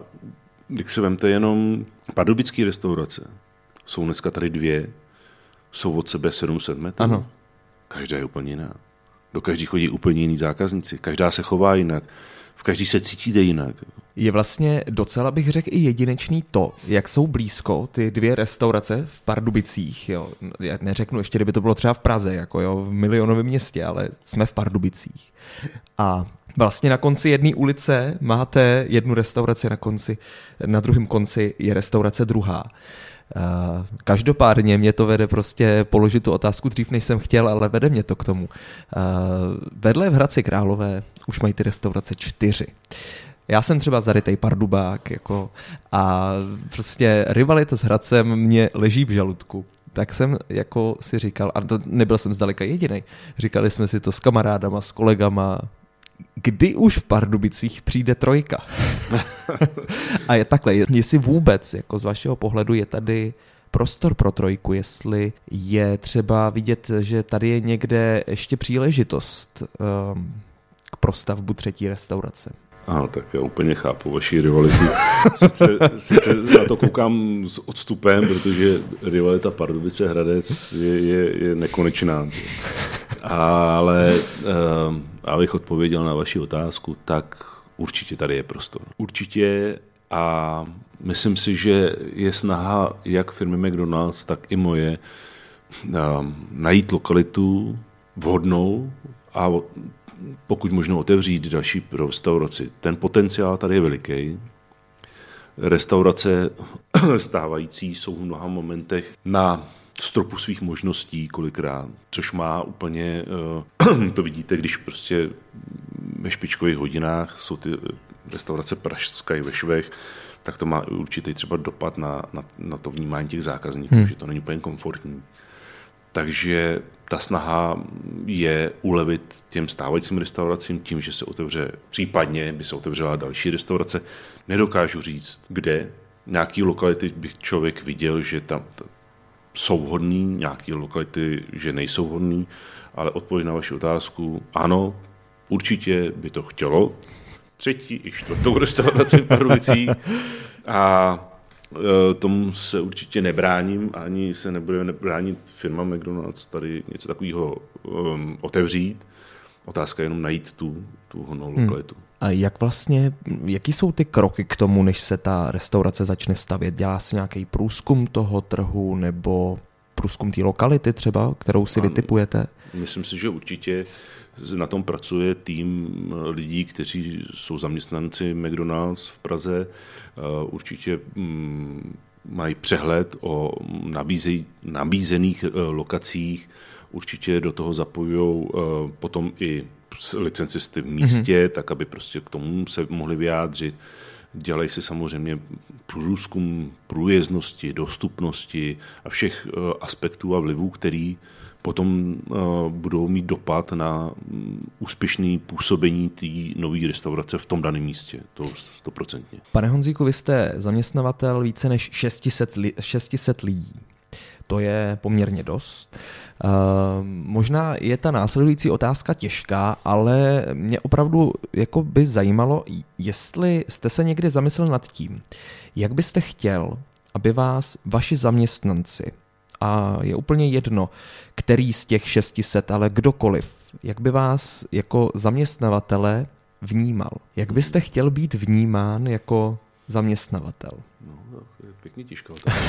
když se vemte jenom pardubické restaurace, jsou dneska tady 2, jsou od sebe 700 metrů. Ano. Každá je úplně jiná. Do každý chodí úplně jiný zákazníci, každá se chová jinak, v každý se cítíte jinak. Je vlastně docela, bych řekl, i jedinečný to, jak jsou blízko ty 2 restaurace v Pardubicích. Jo. Já neřeknu ještě, kdyby to bylo třeba v Praze, jako jo, v milionovém městě, ale jsme v Pardubicích. A vlastně na konci jedné ulice máte jednu restauraci, na druhém konci je restaurace druhá. Každopádně mě to vede prostě položit tu otázku dřív, než jsem chtěl, ale vede mě to k tomu. Vedle v Hradci Králové už mají ty restaurace 4. Já jsem třeba zarytej Pardubák jako, a prostě rivalita s Hradcem mě leží v žaludku. Tak jsem jako si říkal, a to nebyl jsem zdaleka jedinej, říkali jsme si to s kamarádama, s kolegama, kdy už v Pardubicích přijde 3? A je takhle, jestli vůbec, jako z vašeho pohledu, je tady prostor pro 3, jestli je třeba vidět, že tady je někde ještě příležitost k prostavbu 3. restaurace. Aha, tak já úplně chápu vaši rivalitu. Sice na to koukám s odstupem, protože rivalita Pardubice Hradec je nekonečná. Ale abych odpověděl na vaši otázku, tak určitě tady je prostor. Určitě a myslím si, že je snaha jak firmy McDonald's, tak i moje najít lokalitu vhodnou a pokud možno otevřít další restauraci. Ten potenciál tady je veliký. Restaurace stávající jsou v mnoha momentech na stropu svých možností kolikrát, což má úplně, to vidíte, když prostě ve špičkových hodinách jsou ty restaurace pražské ve švech, tak to má určitý třeba dopad na to vnímání těch zákazníků, že to není úplně komfortní. Takže ta snaha je ulevit těm stávajícím restauracím tím, že se otevře, případně by se otevřela další restaurace. Nedokážu říct, kde. Nějaký lokality bych člověk viděl, že tam jsou hodný, nějaký lokality, že nejsou hodný, ale odpověď na vaši otázku, ano, určitě by to chtělo. Třetí i čtvrtou restauraci v Pardubicích a tomu se určitě nebráním, ani se nebudeme bránit firma McDonald's tady něco takového otevřít. Otázka je jenom najít tu hodnou lokalitu. A jak vlastně, jaký jsou ty kroky k tomu, než se ta restaurace začne stavět? Dělá se nějaký průzkum toho trhu nebo průzkum té lokality třeba, kterou si vytipujete? Myslím si, že určitě na tom pracuje tým lidí, kteří jsou zaměstnanci McDonald's v Praze. Určitě mají přehled o nabízených lokacích. Určitě do toho zapojují potom i licencisty v místě, tak aby prostě k tomu se mohli vyjádřit. Dělají si samozřejmě průzkum průjezdnosti, dostupnosti a všech aspektů a vlivů, které potom budou mít dopad na úspěšné působení té nové restaurace v tom daném místě, to 100%. Pane Honzíku, vy jste zaměstnavatel více než 600 lidí. To je poměrně dost. Možná je ta následující otázka těžká, ale mě opravdu jako by zajímalo, jestli jste se někdy zamyslel nad tím, jak byste chtěl, aby vás vaši zaměstnanci, a je úplně jedno, který z těch 600, ale kdokoliv, jak by vás jako zaměstnavatele vnímal? Jak byste chtěl být vnímán jako zaměstnavatel? No, to je pěkně těžká otázka.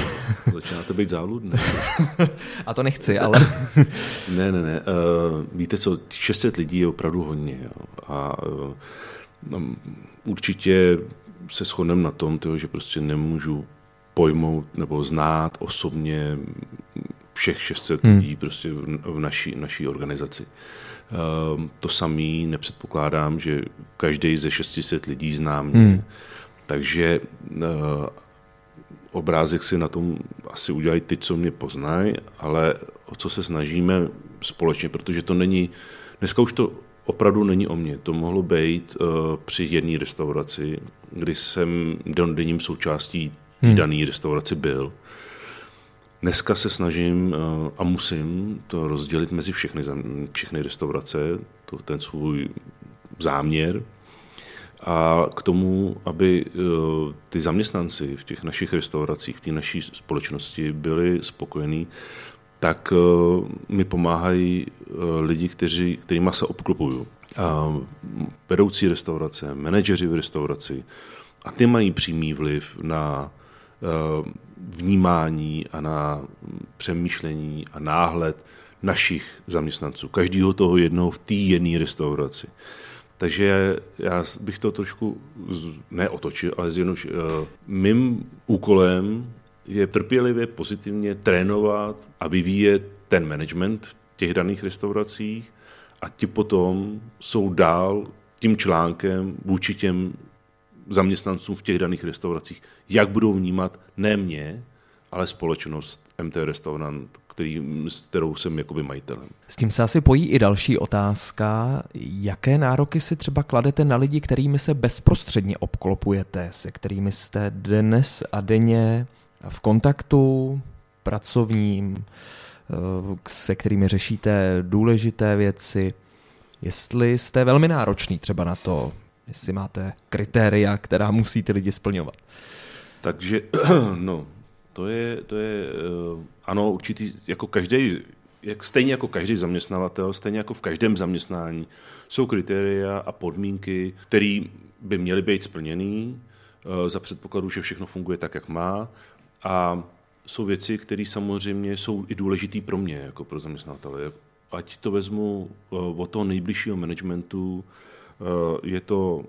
Začínáte být záludný. A to nechci, ale... Ne. Víte co, 600 lidí je opravdu hodně. Jo. A určitě se shodneme na tom, že prostě nemůžu pojmout nebo znát osobně všech 600 lidí prostě v naší organizaci. To samý nepředpokládám, že každý ze 600 lidí zná mě. Takže obrázek si na tom asi udělají ty, co mě poznají, ale o co se snažíme společně, protože to není, dneska už to opravdu není o mně, to mohlo být při jedné restauraci, kdy jsem denním součástí té dané restauraci byl. Dneska se snažím a musím to rozdělit mezi všechny restaurace, ten svůj záměr, a k tomu, aby ty zaměstnanci v těch našich restauracích, v té naší společnosti byli spokojení, tak mi pomáhají lidi, kterýma se obklopuju. Vedoucí restaurace, manažeři v restauraci, a ty mají přímý vliv na vnímání a na přemýšlení a náhled našich zaměstnanců, každého toho jednoho v té jedné restauraci. Takže já bych to trošku neotočil, ale mým úkolem je trpělivě, pozitivně trénovat a vyvíjet ten management v těch daných restauracích a ti potom jsou dál tím článkem vůči těm zaměstnancům v těch daných restauracích, jak budou vnímat ne mě, ale společnost MT Restaurant, s kterou jsem jakoby majitelem. S tím se asi pojí i další otázka. Jaké nároky si třeba kladete na lidi, kterými se bezprostředně obklopujete, se kterými jste dnes a denně v kontaktu pracovním, se kterými řešíte důležité věci? Jestli jste velmi náročný třeba na to, jestli máte kritéria, která musí ty lidi splňovat? Takže, no... To je ano, určitý, jako každý, stejně jako každý zaměstnavatel, stejně jako v každém zaměstnání, jsou kritéria a podmínky, které by měly být splněné za předpokladu, že všechno funguje tak, jak má. A jsou věci, které samozřejmě jsou i důležité pro mě, jako pro zaměstnavatele. Ať to vezmu od toho nejbližšího managementu, je to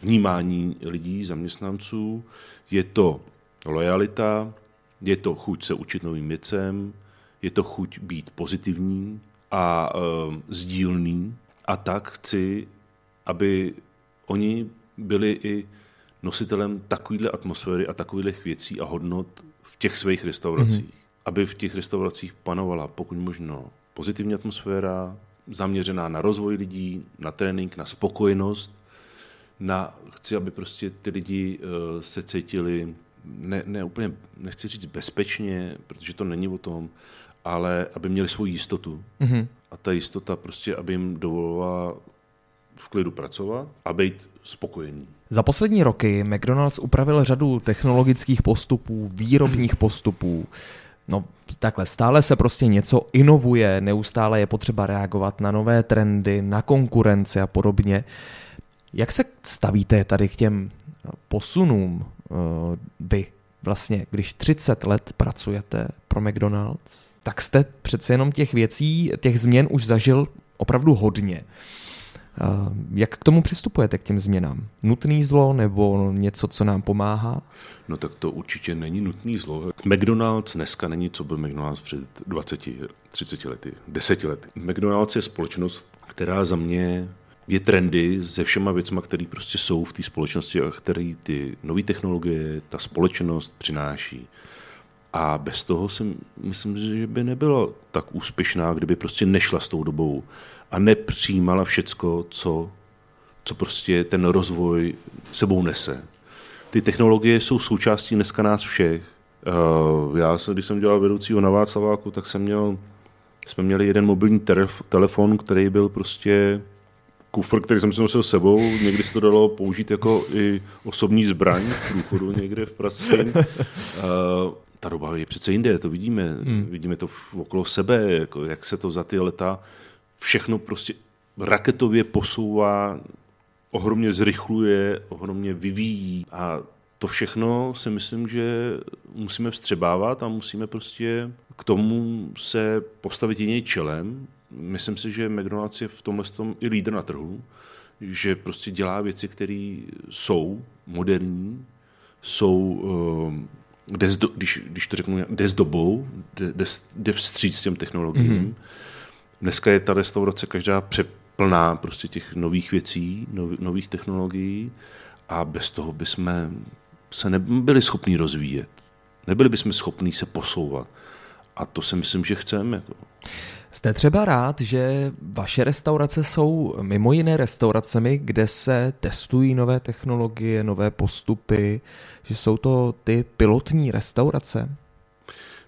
vnímání lidí, zaměstnanců, je to lojalita, je to chuť se učit novým věcem, je to chuť být pozitivní a sdílný. A tak chci, aby oni byli i nositelem takovýhle atmosféry a takových věcí a hodnot v těch svých restauracích. aby v těch restauracích panovala pokud možno pozitivní atmosféra, zaměřená na rozvoj lidí, na trénink, na spokojenost. Chci, aby prostě ty lidi se cítili, ne úplně, nechci říct bezpečně, protože to není o tom, ale aby měli svou jistotu. Mm-hmm. A ta jistota prostě, aby jim dovolovala v klidu pracovat a být spokojený. Za poslední roky McDonald's upravil řadu technologických postupů, výrobních postupů. No takhle, stále se prostě něco inovuje, neustále je potřeba reagovat na nové trendy, na konkurenci a podobně. Jak se stavíte tady k těm posunům vy? Vlastně, když 30 let pracujete pro McDonald's, tak jste přece jenom těch věcí, těch změn už zažil opravdu hodně. Jak k tomu přistupujete, k těm změnám? Nutný zlo nebo něco, co nám pomáhá? No tak to určitě není nutný zlo. McDonald's dneska není, co byl McDonald's před 20, 30 lety, 10 lety. McDonald's je společnost, která za mě je trendy se všema věcma, které prostě jsou v té společnosti a které ty nové technologie, ta společnost přináší. A bez toho si myslím, že by nebyla tak úspěšná, kdyby prostě nešla s tou dobou a nepřijímala všecko, co prostě ten rozvoj sebou nese. Ty technologie jsou součástí dneska nás všech. Když jsem dělal vedoucího na Václaváku, tak jsme měli jeden mobilní telefon, který byl prostě kufr, který jsem si nosil s sebou. Někdy se to dalo použít jako i osobní zbraň v průchodu někde v Praze. Ta doba je přece jinde, to vidíme. Vidíme to okolo sebe, jako jak se to za ty leta všechno prostě raketově posouvá, ohromně zrychluje, ohromně vyvíjí. A to všechno si myslím, že musíme vstřebávat a musíme prostě k tomu se postavit jiný čelem. Myslím si, že McDonald's je v tomhle tom i lídr na trhu, že prostě dělá věci, které jsou moderní, jsou, když to řeknu, jde s dobou, jde vstříc těm technologiím. Mm-hmm. Dneska je ta restaurace každá přeplná prostě těch nových věcí, nových technologií a bez toho bychom se nebyli schopni rozvíjet. Nebyli bychom schopni se posouvat. A to si myslím, že chceme. Jste třeba rád, že vaše restaurace jsou mimo jiné restauracemi, kde se testují nové technologie, nové postupy, že jsou to ty pilotní restaurace?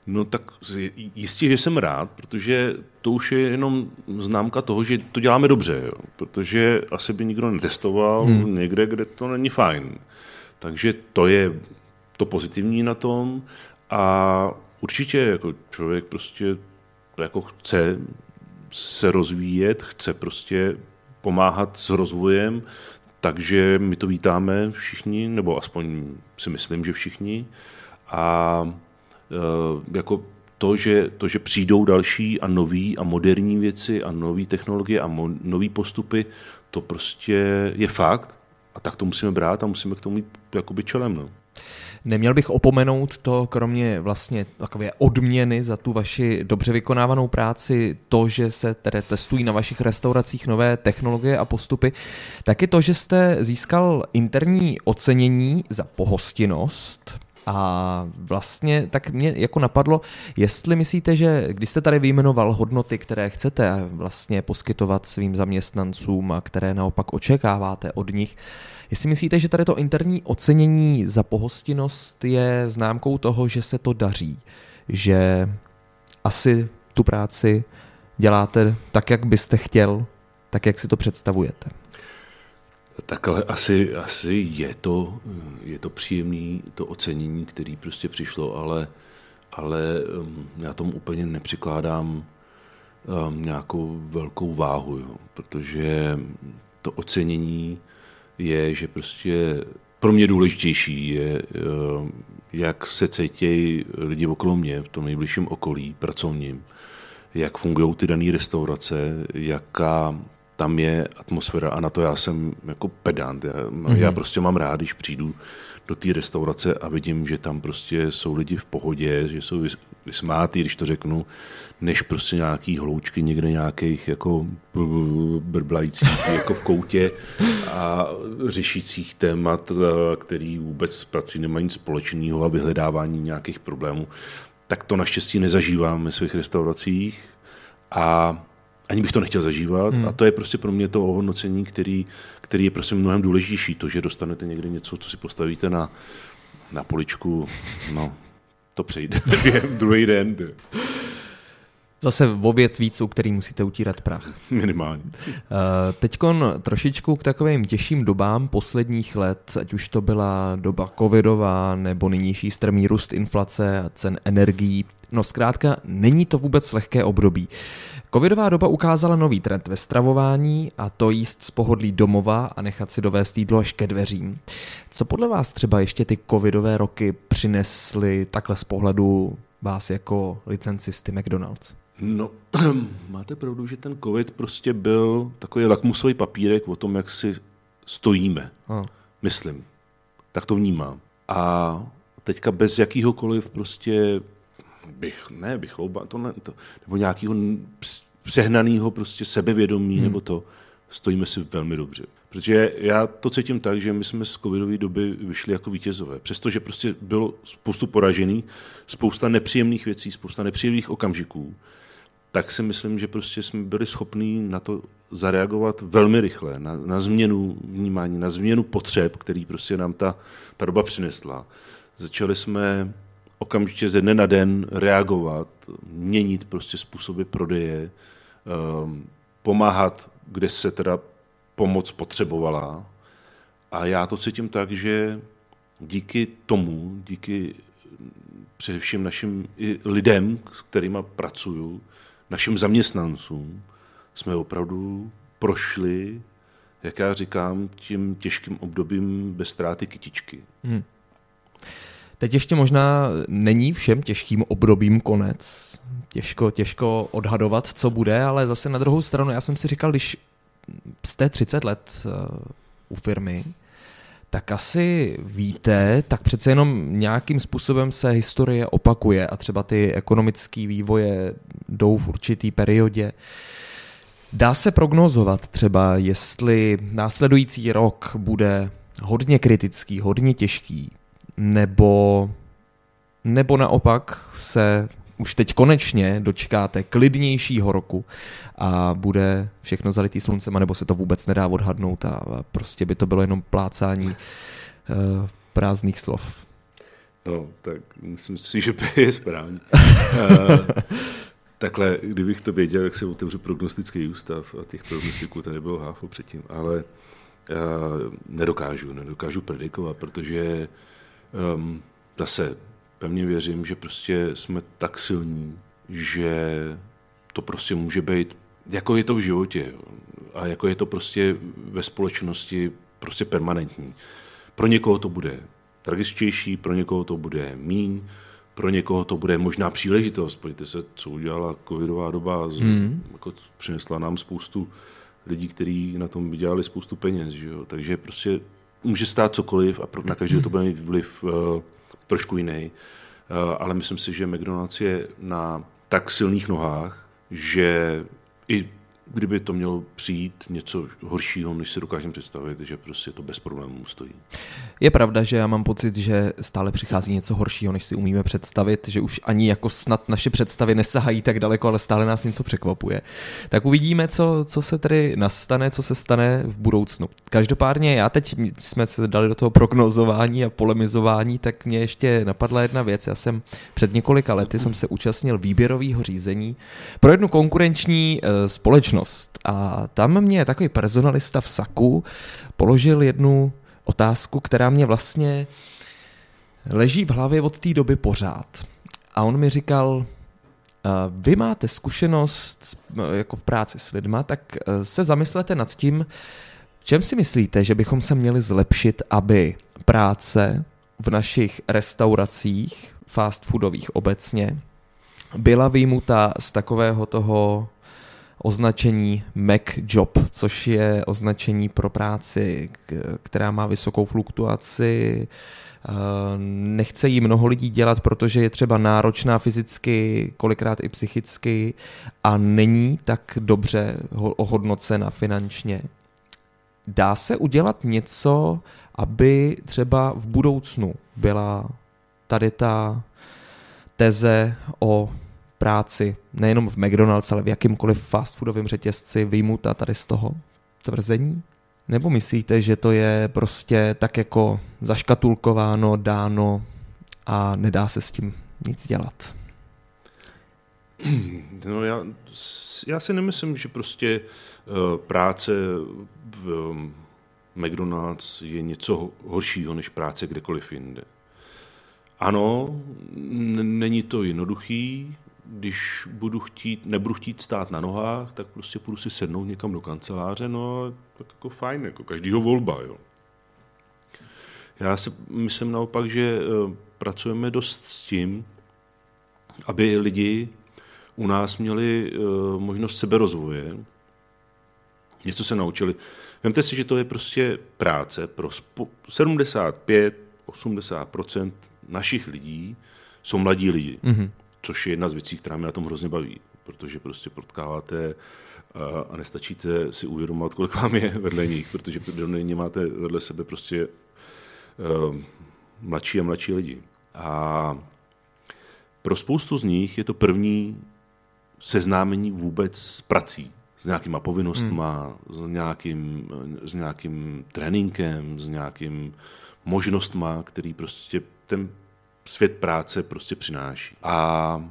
No tak jistě, že jsem rád, protože to už je jenom známka toho, že to děláme dobře, jo? Protože asi by nikdo netestoval někde, kde to není fajn. Takže to je to pozitivní na tom a určitě jako člověk prostě jako chce se rozvíjet, chce prostě pomáhat s rozvojem, takže my to vítáme všichni, nebo aspoň si myslím, že všichni. A jako to, že přijdou další a nový a moderní věci a nové technologie a nový postupy, to prostě je fakt a tak to musíme brát a musíme k tomu jít jakoby čelem. No. Neměl bych opomenout to, kromě vlastně takové odměny za tu vaši dobře vykonávanou práci, to, že se tedy testují na vašich restauracích nové technologie a postupy, taky to, že jste získal interní ocenění za pohostinnost. A vlastně tak mě jako napadlo, jestli myslíte, že když jste tady vyjmenoval hodnoty, které chcete vlastně poskytovat svým zaměstnancům a které naopak očekáváte od nich, jestli myslíte, že tady to interní ocenění za pohostinnost je známkou toho, že se to daří, že asi tu práci děláte tak, jak byste chtěl, tak, jak si to představujete? Tak ale asi je to příjemné to ocenění, které prostě přišlo, ale já tomu úplně nepřikládám nějakou velkou váhu, jo, protože to ocenění je, že prostě pro mě důležitější je, jak se cítějí lidi okolo mě v tom nejbližším okolí pracovním, jak fungují ty dané restaurace, jaká tam je atmosféra a na to já jsem jako pedant. Já prostě mám rád, když přijdu do té restaurace a vidím, že tam prostě jsou lidi v pohodě, že jsou vysmátí, když to řeknu, než prostě nějaký hloučky někde nějakých jako brblajících jako v koutě a řešících témat, který vůbec s prací nemají nic společného a vyhledávání nějakých problémů. tak to naštěstí nezažívám ve svých restauracích a ani bych to nechtěl zažívat. A to je prostě pro mě to ohodnocení, který je prostě mnohem důležitější. To, že dostanete někde něco, co si postavíte na poličku, no, to přejde druhý den. Zase o věc víc, u který musíte utírat prach. Minimálně. Teďkon trošičku k takovým těžším dobám posledních let, ať už to byla doba covidová, nebo nynější strmý růst inflace a cen energií. No zkrátka, není to vůbec lehké období. Covidová doba ukázala nový trend ve stravování, a to jíst z pohodlí domova a nechat si dovést jídlo až ke dveřím. Co podle vás třeba ještě ty covidové roky přinesly takhle z pohledu vás jako licencisty McDonald's? No, máte pravdu, že ten covid prostě byl takový lakmusový papírek o tom, jak si stojíme. Myslím. Tak to vnímám. A teďka bez jakýhokoliv prostě nebo nějakého přehnaného prostě sebevědomí, nebo to, stojíme si velmi dobře. Protože já to cítím tak, že my jsme z covidové doby vyšli jako vítězové. Přestože prostě bylo spoustu poražených, spousta nepříjemných věcí, spousta nepříjemných okamžiků, tak si myslím, že prostě jsme byli schopní na to zareagovat velmi rychle, na změnu vnímání, na změnu potřeb, který prostě nám ta doba přinesla. Začali jsme okamžitě ze dne na den reagovat, měnit prostě způsoby prodeje, pomáhat, kde se teda pomoc potřebovala. A já to cítím tak, že díky tomu, díky především našim lidem, s kterými pracuju, našim zaměstnancům, jsme opravdu prošli, jak já říkám, tím těžkým obdobím bez ztráty kytičky. Teď ještě možná není všem těžkým obdobím konec. Těžko odhadovat, co bude, ale zase na druhou stranu, já jsem si říkal, když jste 30 let u firmy, tak asi víte, tak přece jenom nějakým způsobem se historie opakuje a třeba ty ekonomické vývoje jdou v určitý periodě. Dá se prognozovat třeba, jestli následující rok bude hodně kritický, hodně těžký, nebo naopak se už teď konečně dočkáte klidnějšího roku a bude všechno zalitý sluncem, nebo se to vůbec nedá odhadnout a prostě by to bylo jenom plácání prázdných slov. No, tak myslím si, že je správně. Takhle, kdybych to věděl, jak se otevřu prognostický ústav a těch prognostiků tady bylo háfo předtím, ale nedokážu predikovat, protože zase pevně věřím, že prostě jsme tak silní, že to prostě může být, jako je to v životě a jako je to prostě ve společnosti prostě permanentní. Pro někoho to bude tragičtější, pro někoho to bude míň, pro někoho to bude možná příležitost. Pojďte se, co udělala covidová doba, jako přinesla nám spoustu lidí, kteří na tom vydělali spoustu peněz, že jo? Takže prostě může stát cokoliv a na každého to bude mít vliv trošku jiný. Ale myslím si, že McDonald's je na tak silných nohách, že i kdyby to mělo přijít něco horšího, než si dokážeme představit, že prostě to bez problémů stojí. Je pravda, že já mám pocit, že stále přichází něco horšího, než si umíme představit, že už ani jako snad naše představy nesahají tak daleko, ale stále nás něco překvapuje. Tak uvidíme, co se tedy nastane, co se stane v budoucnu. Každopádně já teď jsme se dali do toho prognozování a polemizování, tak mě ještě napadla jedna věc. Já jsem před několika lety se účastnil výběrového řízení pro jednu konkurenční společnost. A tam mě takový personalista v saku položil jednu otázku, která mě vlastně leží v hlavě od té doby pořád. A on mi říkal, vy máte zkušenost jako v práci s lidma, tak se zamyslete nad tím, čem si myslíte, že bychom se měli zlepšit, aby práce v našich restauracích, fast foodových obecně, byla vyjmuta z takového toho označení McJob, což je označení pro práci, která má vysokou fluktuaci. Nechce jí mnoho lidí dělat, protože je třeba náročná fyzicky, kolikrát i psychicky a není tak dobře ohodnocena finančně. Dá se udělat něco, aby třeba v budoucnu byla tady ta teze o práci nejenom v McDonald's, ale v jakýmkoliv fast foodovém řetězci vyjmuta tady z toho tvrzení? Nebo myslíte, že to je prostě tak jako zaškatulkováno, dáno a nedá se s tím nic dělat? No já si nemyslím, že prostě práce v McDonald's je něco horšího než práce kdekoliv jinde. Ano, není to jednoduchý, když nebudu chtít stát na nohách, tak prostě půjdu si sednout někam do kanceláře, no tak jako fajn, jako každýho volba, jo. Já si myslím naopak, že pracujeme dost s tím, aby lidi u nás měli možnost seberozvoje, něco se naučili. Vemte si, že to je prostě práce pro 75-80% našich lidí jsou mladí lidi, což je jedna z věcí, která mě na tom hrozně baví, protože prostě potkáváte a nestačíte si uvědomovat, kolik vám je vedle nich, protože máte vedle sebe prostě mladší a mladší lidi. A pro spoustu z nich je to první seznámení vůbec s prací, s nějakýma povinnostma, s nějakým tréninkem, s nějakým možnostma, který prostě ten svět práce prostě přináší. A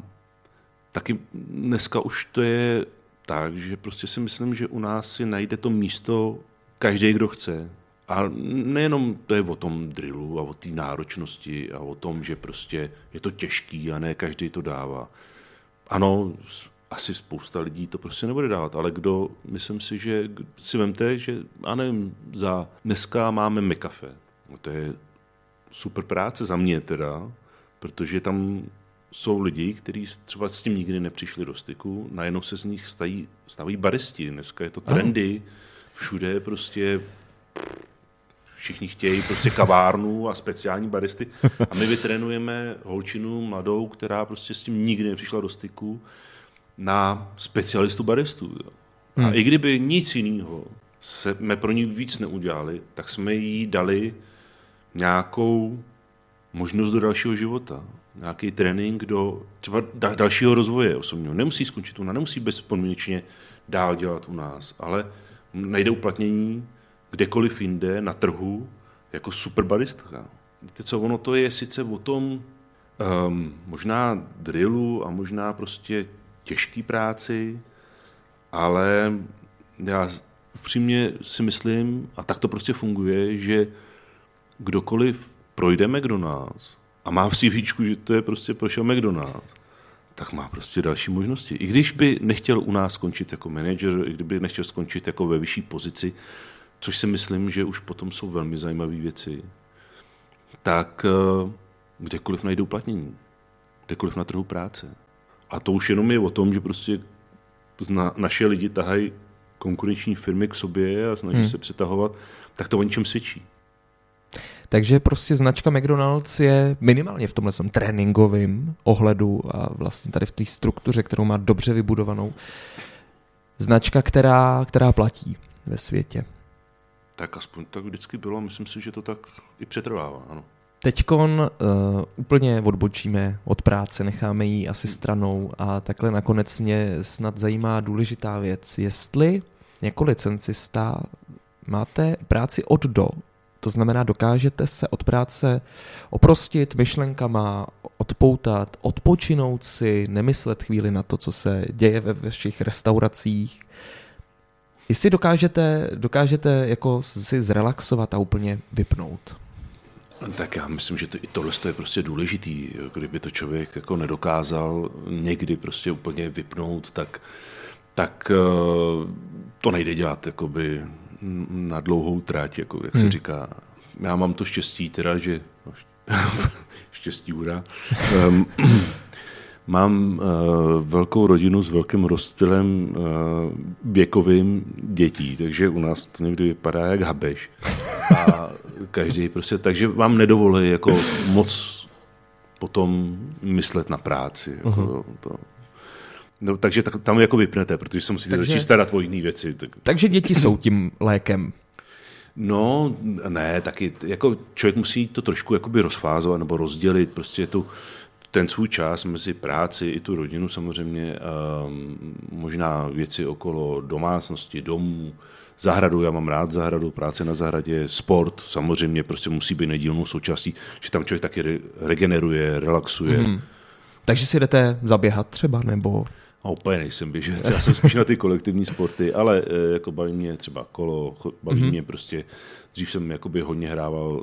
taky dneska už to je tak, že prostě si myslím, že u nás si najde to místo každý, kdo chce. A nejenom to je o tom drillu a o té náročnosti a o tom, že prostě je to těžký a ne každý to dává. Ano, asi spousta lidí to prostě nebude dávat, ale kdo, myslím si, že si vemte, že já nevím, za dneska máme McCafé. No to je super práce za mě teda, protože tam jsou lidi, kteří třeba s tím nikdy nepřišli do styku, najednou se z nich staví baristi. Dneska je to trendy, všude prostě všichni chtějí prostě kavárnu a speciální baristy. A my vytrénujeme holčinu mladou, která prostě s tím nikdy nepřišla do styku, na specialistu baristu. A i kdyby nic jiného jsme pro ní víc neudělali, tak jsme jí dali nějakou možnost do dalšího života, nějaký trénink do třeba dalšího rozvoje osobního. Nemusí skončit u nás, nemusí bezpodmínečně dál dělat u nás, ale najde uplatnění kdekoliv jinde na trhu jako superbaristka. Víte co, ono to je sice o tom možná drillu a možná prostě těžký práci, ale já upřímně si myslím, a tak to prostě funguje, že kdokoliv projde McDonald's a má v CVčku, že to je prostě prošel McDonald's, tak má prostě další možnosti. I když by nechtěl u nás skončit jako manager, i kdyby nechtěl skončit jako ve vyšší pozici, což si myslím, že už potom jsou velmi zajímavé věci, tak kdekoliv najde uplatnění, kdekoliv na trhu práce. A to už jenom je o tom, že prostě naše lidi tahají konkurenční firmy k sobě a snaží se přetahovat, tak to o ničem svědčí. Takže prostě značka McDonald's je minimálně v tomhle tréninkovém ohledu a vlastně tady v té struktuře, kterou má dobře vybudovanou, značka, která platí ve světě. Tak aspoň tak vždycky bylo, myslím si, že to tak i přetrvává, ano. Teďkon úplně odbočíme od práce, necháme ji asi stranou a takhle nakonec mě snad zajímá důležitá věc. Jestli jako licencista máte práci od do, to znamená dokážete se od práce oprostit myšlenkama, odpoutat, odpočinout si, nemyslet chvíli na to, co se děje ve vašich restauracích. Jestli dokážete jako si zrelaxovat a úplně vypnout. Tak já myslím, že tohle je prostě důležitý. Kdyby to člověk jako nedokázal někdy prostě úplně vypnout, tak to nejde dělat jakoby na dlouhou tráť, jako jak se říká. Já mám to štěstí teda, že štěstí hurá. Mám velkou rodinu s velkým rozstylem věkovým dětí, takže u nás to někdy vypadá jak habeš. A každý prostě, takže vám nedovolí jako moc potom myslet na práci. Jako to. No, takže tam jako vypnete, protože se musíte začít starat o jiné věci. Takže děti jsou tím lékem. No, ne, taky jako člověk musí to trošku jakoby rozfázovat nebo rozdělit prostě tu ten svůj čas mezi práci i tu rodinu samozřejmě, možná věci okolo domácnosti, domů, zahradu, já mám rád zahradu, práce na zahradě, sport, samozřejmě prostě musí být nedílnou součástí, že tam člověk taky regeneruje, relaxuje. Mm. Takže si jdete zaběhat třeba, nebo... A úplně nejsem běžec, já jsem spíš na ty kolektivní sporty, ale jako baví mě třeba kolo, baví mě prostě, dřív jsem jakoby hodně hrával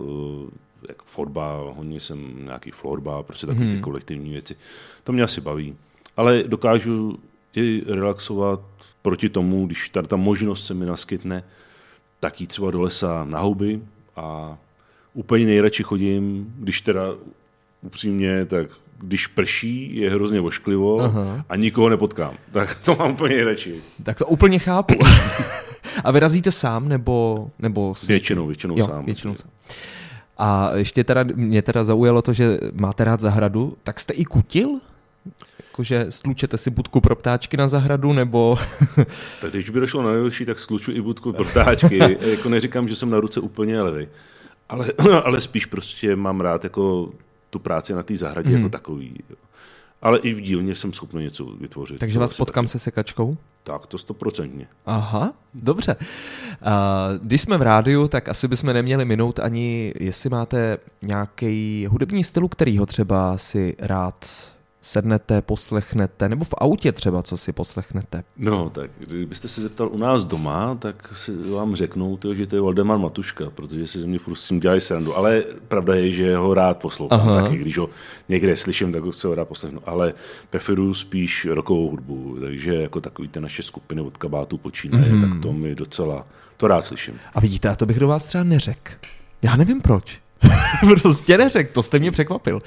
jako fotbal, hodně jsem nějaký florbal, prostě takové ty kolektivní věci. To mě asi baví, ale dokážu i relaxovat proti tomu, když tady ta možnost se mi naskytne, tak jít třeba do lesa na houby a úplně nejradši chodím, když teda upřímně, tak když prší, je hrozně ošklivo a nikoho nepotkám. Tak to mám úplně nejradši. Tak to úplně chápu. A vyrazíte sám nebo Většinou jo, sám. Většinou sám. A ještě teda, mě teda zaujalo to, že máte rád zahradu, tak jste i kutil? Jakože stlučete si budku pro ptáčky na zahradu, nebo... Tak když by došlo na nejlepší, tak stluču i budku pro ptáčky. Jako neříkám, že jsem na ruce úplně levý. Ale spíš prostě mám rád jako tu práci na té zahradě jako takový. Jo. Ale i v dílně jsem schopný něco vytvořit. Takže vás potkám taky se sekačkou? Tak, to 100%. Aha, dobře. Když jsme v rádiu, tak asi bychom neměli minout ani, jestli máte nějaký hudební styl, kterýho třeba si rád sednete, poslechnete, nebo v autě třeba, co si poslechnete. No, tak kdybyste se zeptal u nás doma, tak si vám řeknou, že to je Waldemar Matuška, protože si ze mě furt s tím dělají srandu, ale pravda je, že ho rád poslouchám. Aha. Taky, když ho někde slyším, tak ho se ho rád poslechnu, ale preferuju spíš rockovou hudbu, takže jako takový ty naše skupiny od Kabátu počínaje, tak to mi docela, to rád slyším. A vidíte, já to bych do vás třeba neřekl. Já nevím proč. Prostě neřekl, to jste mě překvapil.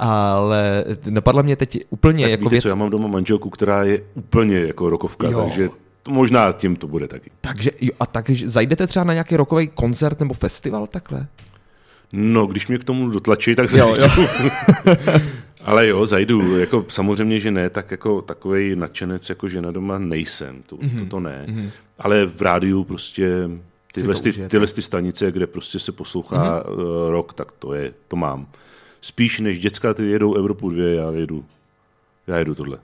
Ale napadla mě teď úplně tak jako víte, věc... co, já mám doma manželku, která je úplně jako rokovka, takže to možná tím to bude taky. Takže jo, a takže zajdete třeba na nějaký rokový koncert nebo festival takhle? No, když mě k tomu dotlačí, tak zajdu. Ale jo, zajdu. Jako, samozřejmě, že ne, tak jako takovej nadšenec jako žena doma nejsem. To ne. Mm-hmm. Ale v rádiu prostě tyhle stanice, kde prostě se poslouchá rock, tak to mám. Spíš než děcka, ty jedou Evropu 2, já jedu tohle.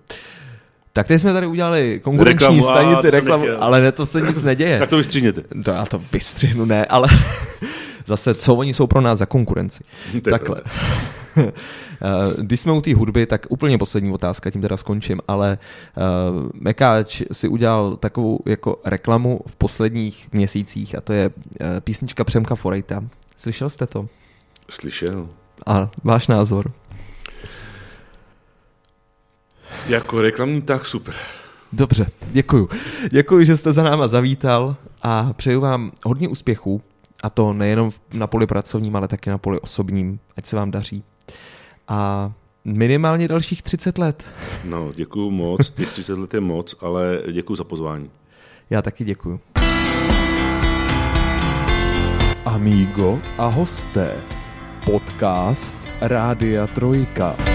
Tak teď jsme tady udělali konkurenční stanici reklamu, ale ne, to se nic neděje. Tak to vystřihněte. To já to vystřihnu, ne, ale zase, co oni jsou pro nás za konkurenci. Takhle. Když jsme u té hudby, tak úplně poslední otázka, tím teda skončím, ale Mekáč si udělal takovou jako reklamu v posledních měsících a to je písnička Přemka Forejta. Slyšel jste to? Slyšel. A váš názor? Jako reklamní tak super. Dobře, děkuju. Děkuju, že jste za náma zavítal a přeju vám hodně úspěchů, a to nejenom na poli pracovním, ale taky na poli osobním, ať se vám daří. A minimálně dalších 30 let. No, děkuju moc, těch 30 let je moc, ale děkuju za pozvání. Já taky děkuju. Amigo a hosté. Podcast Rádia Trojka.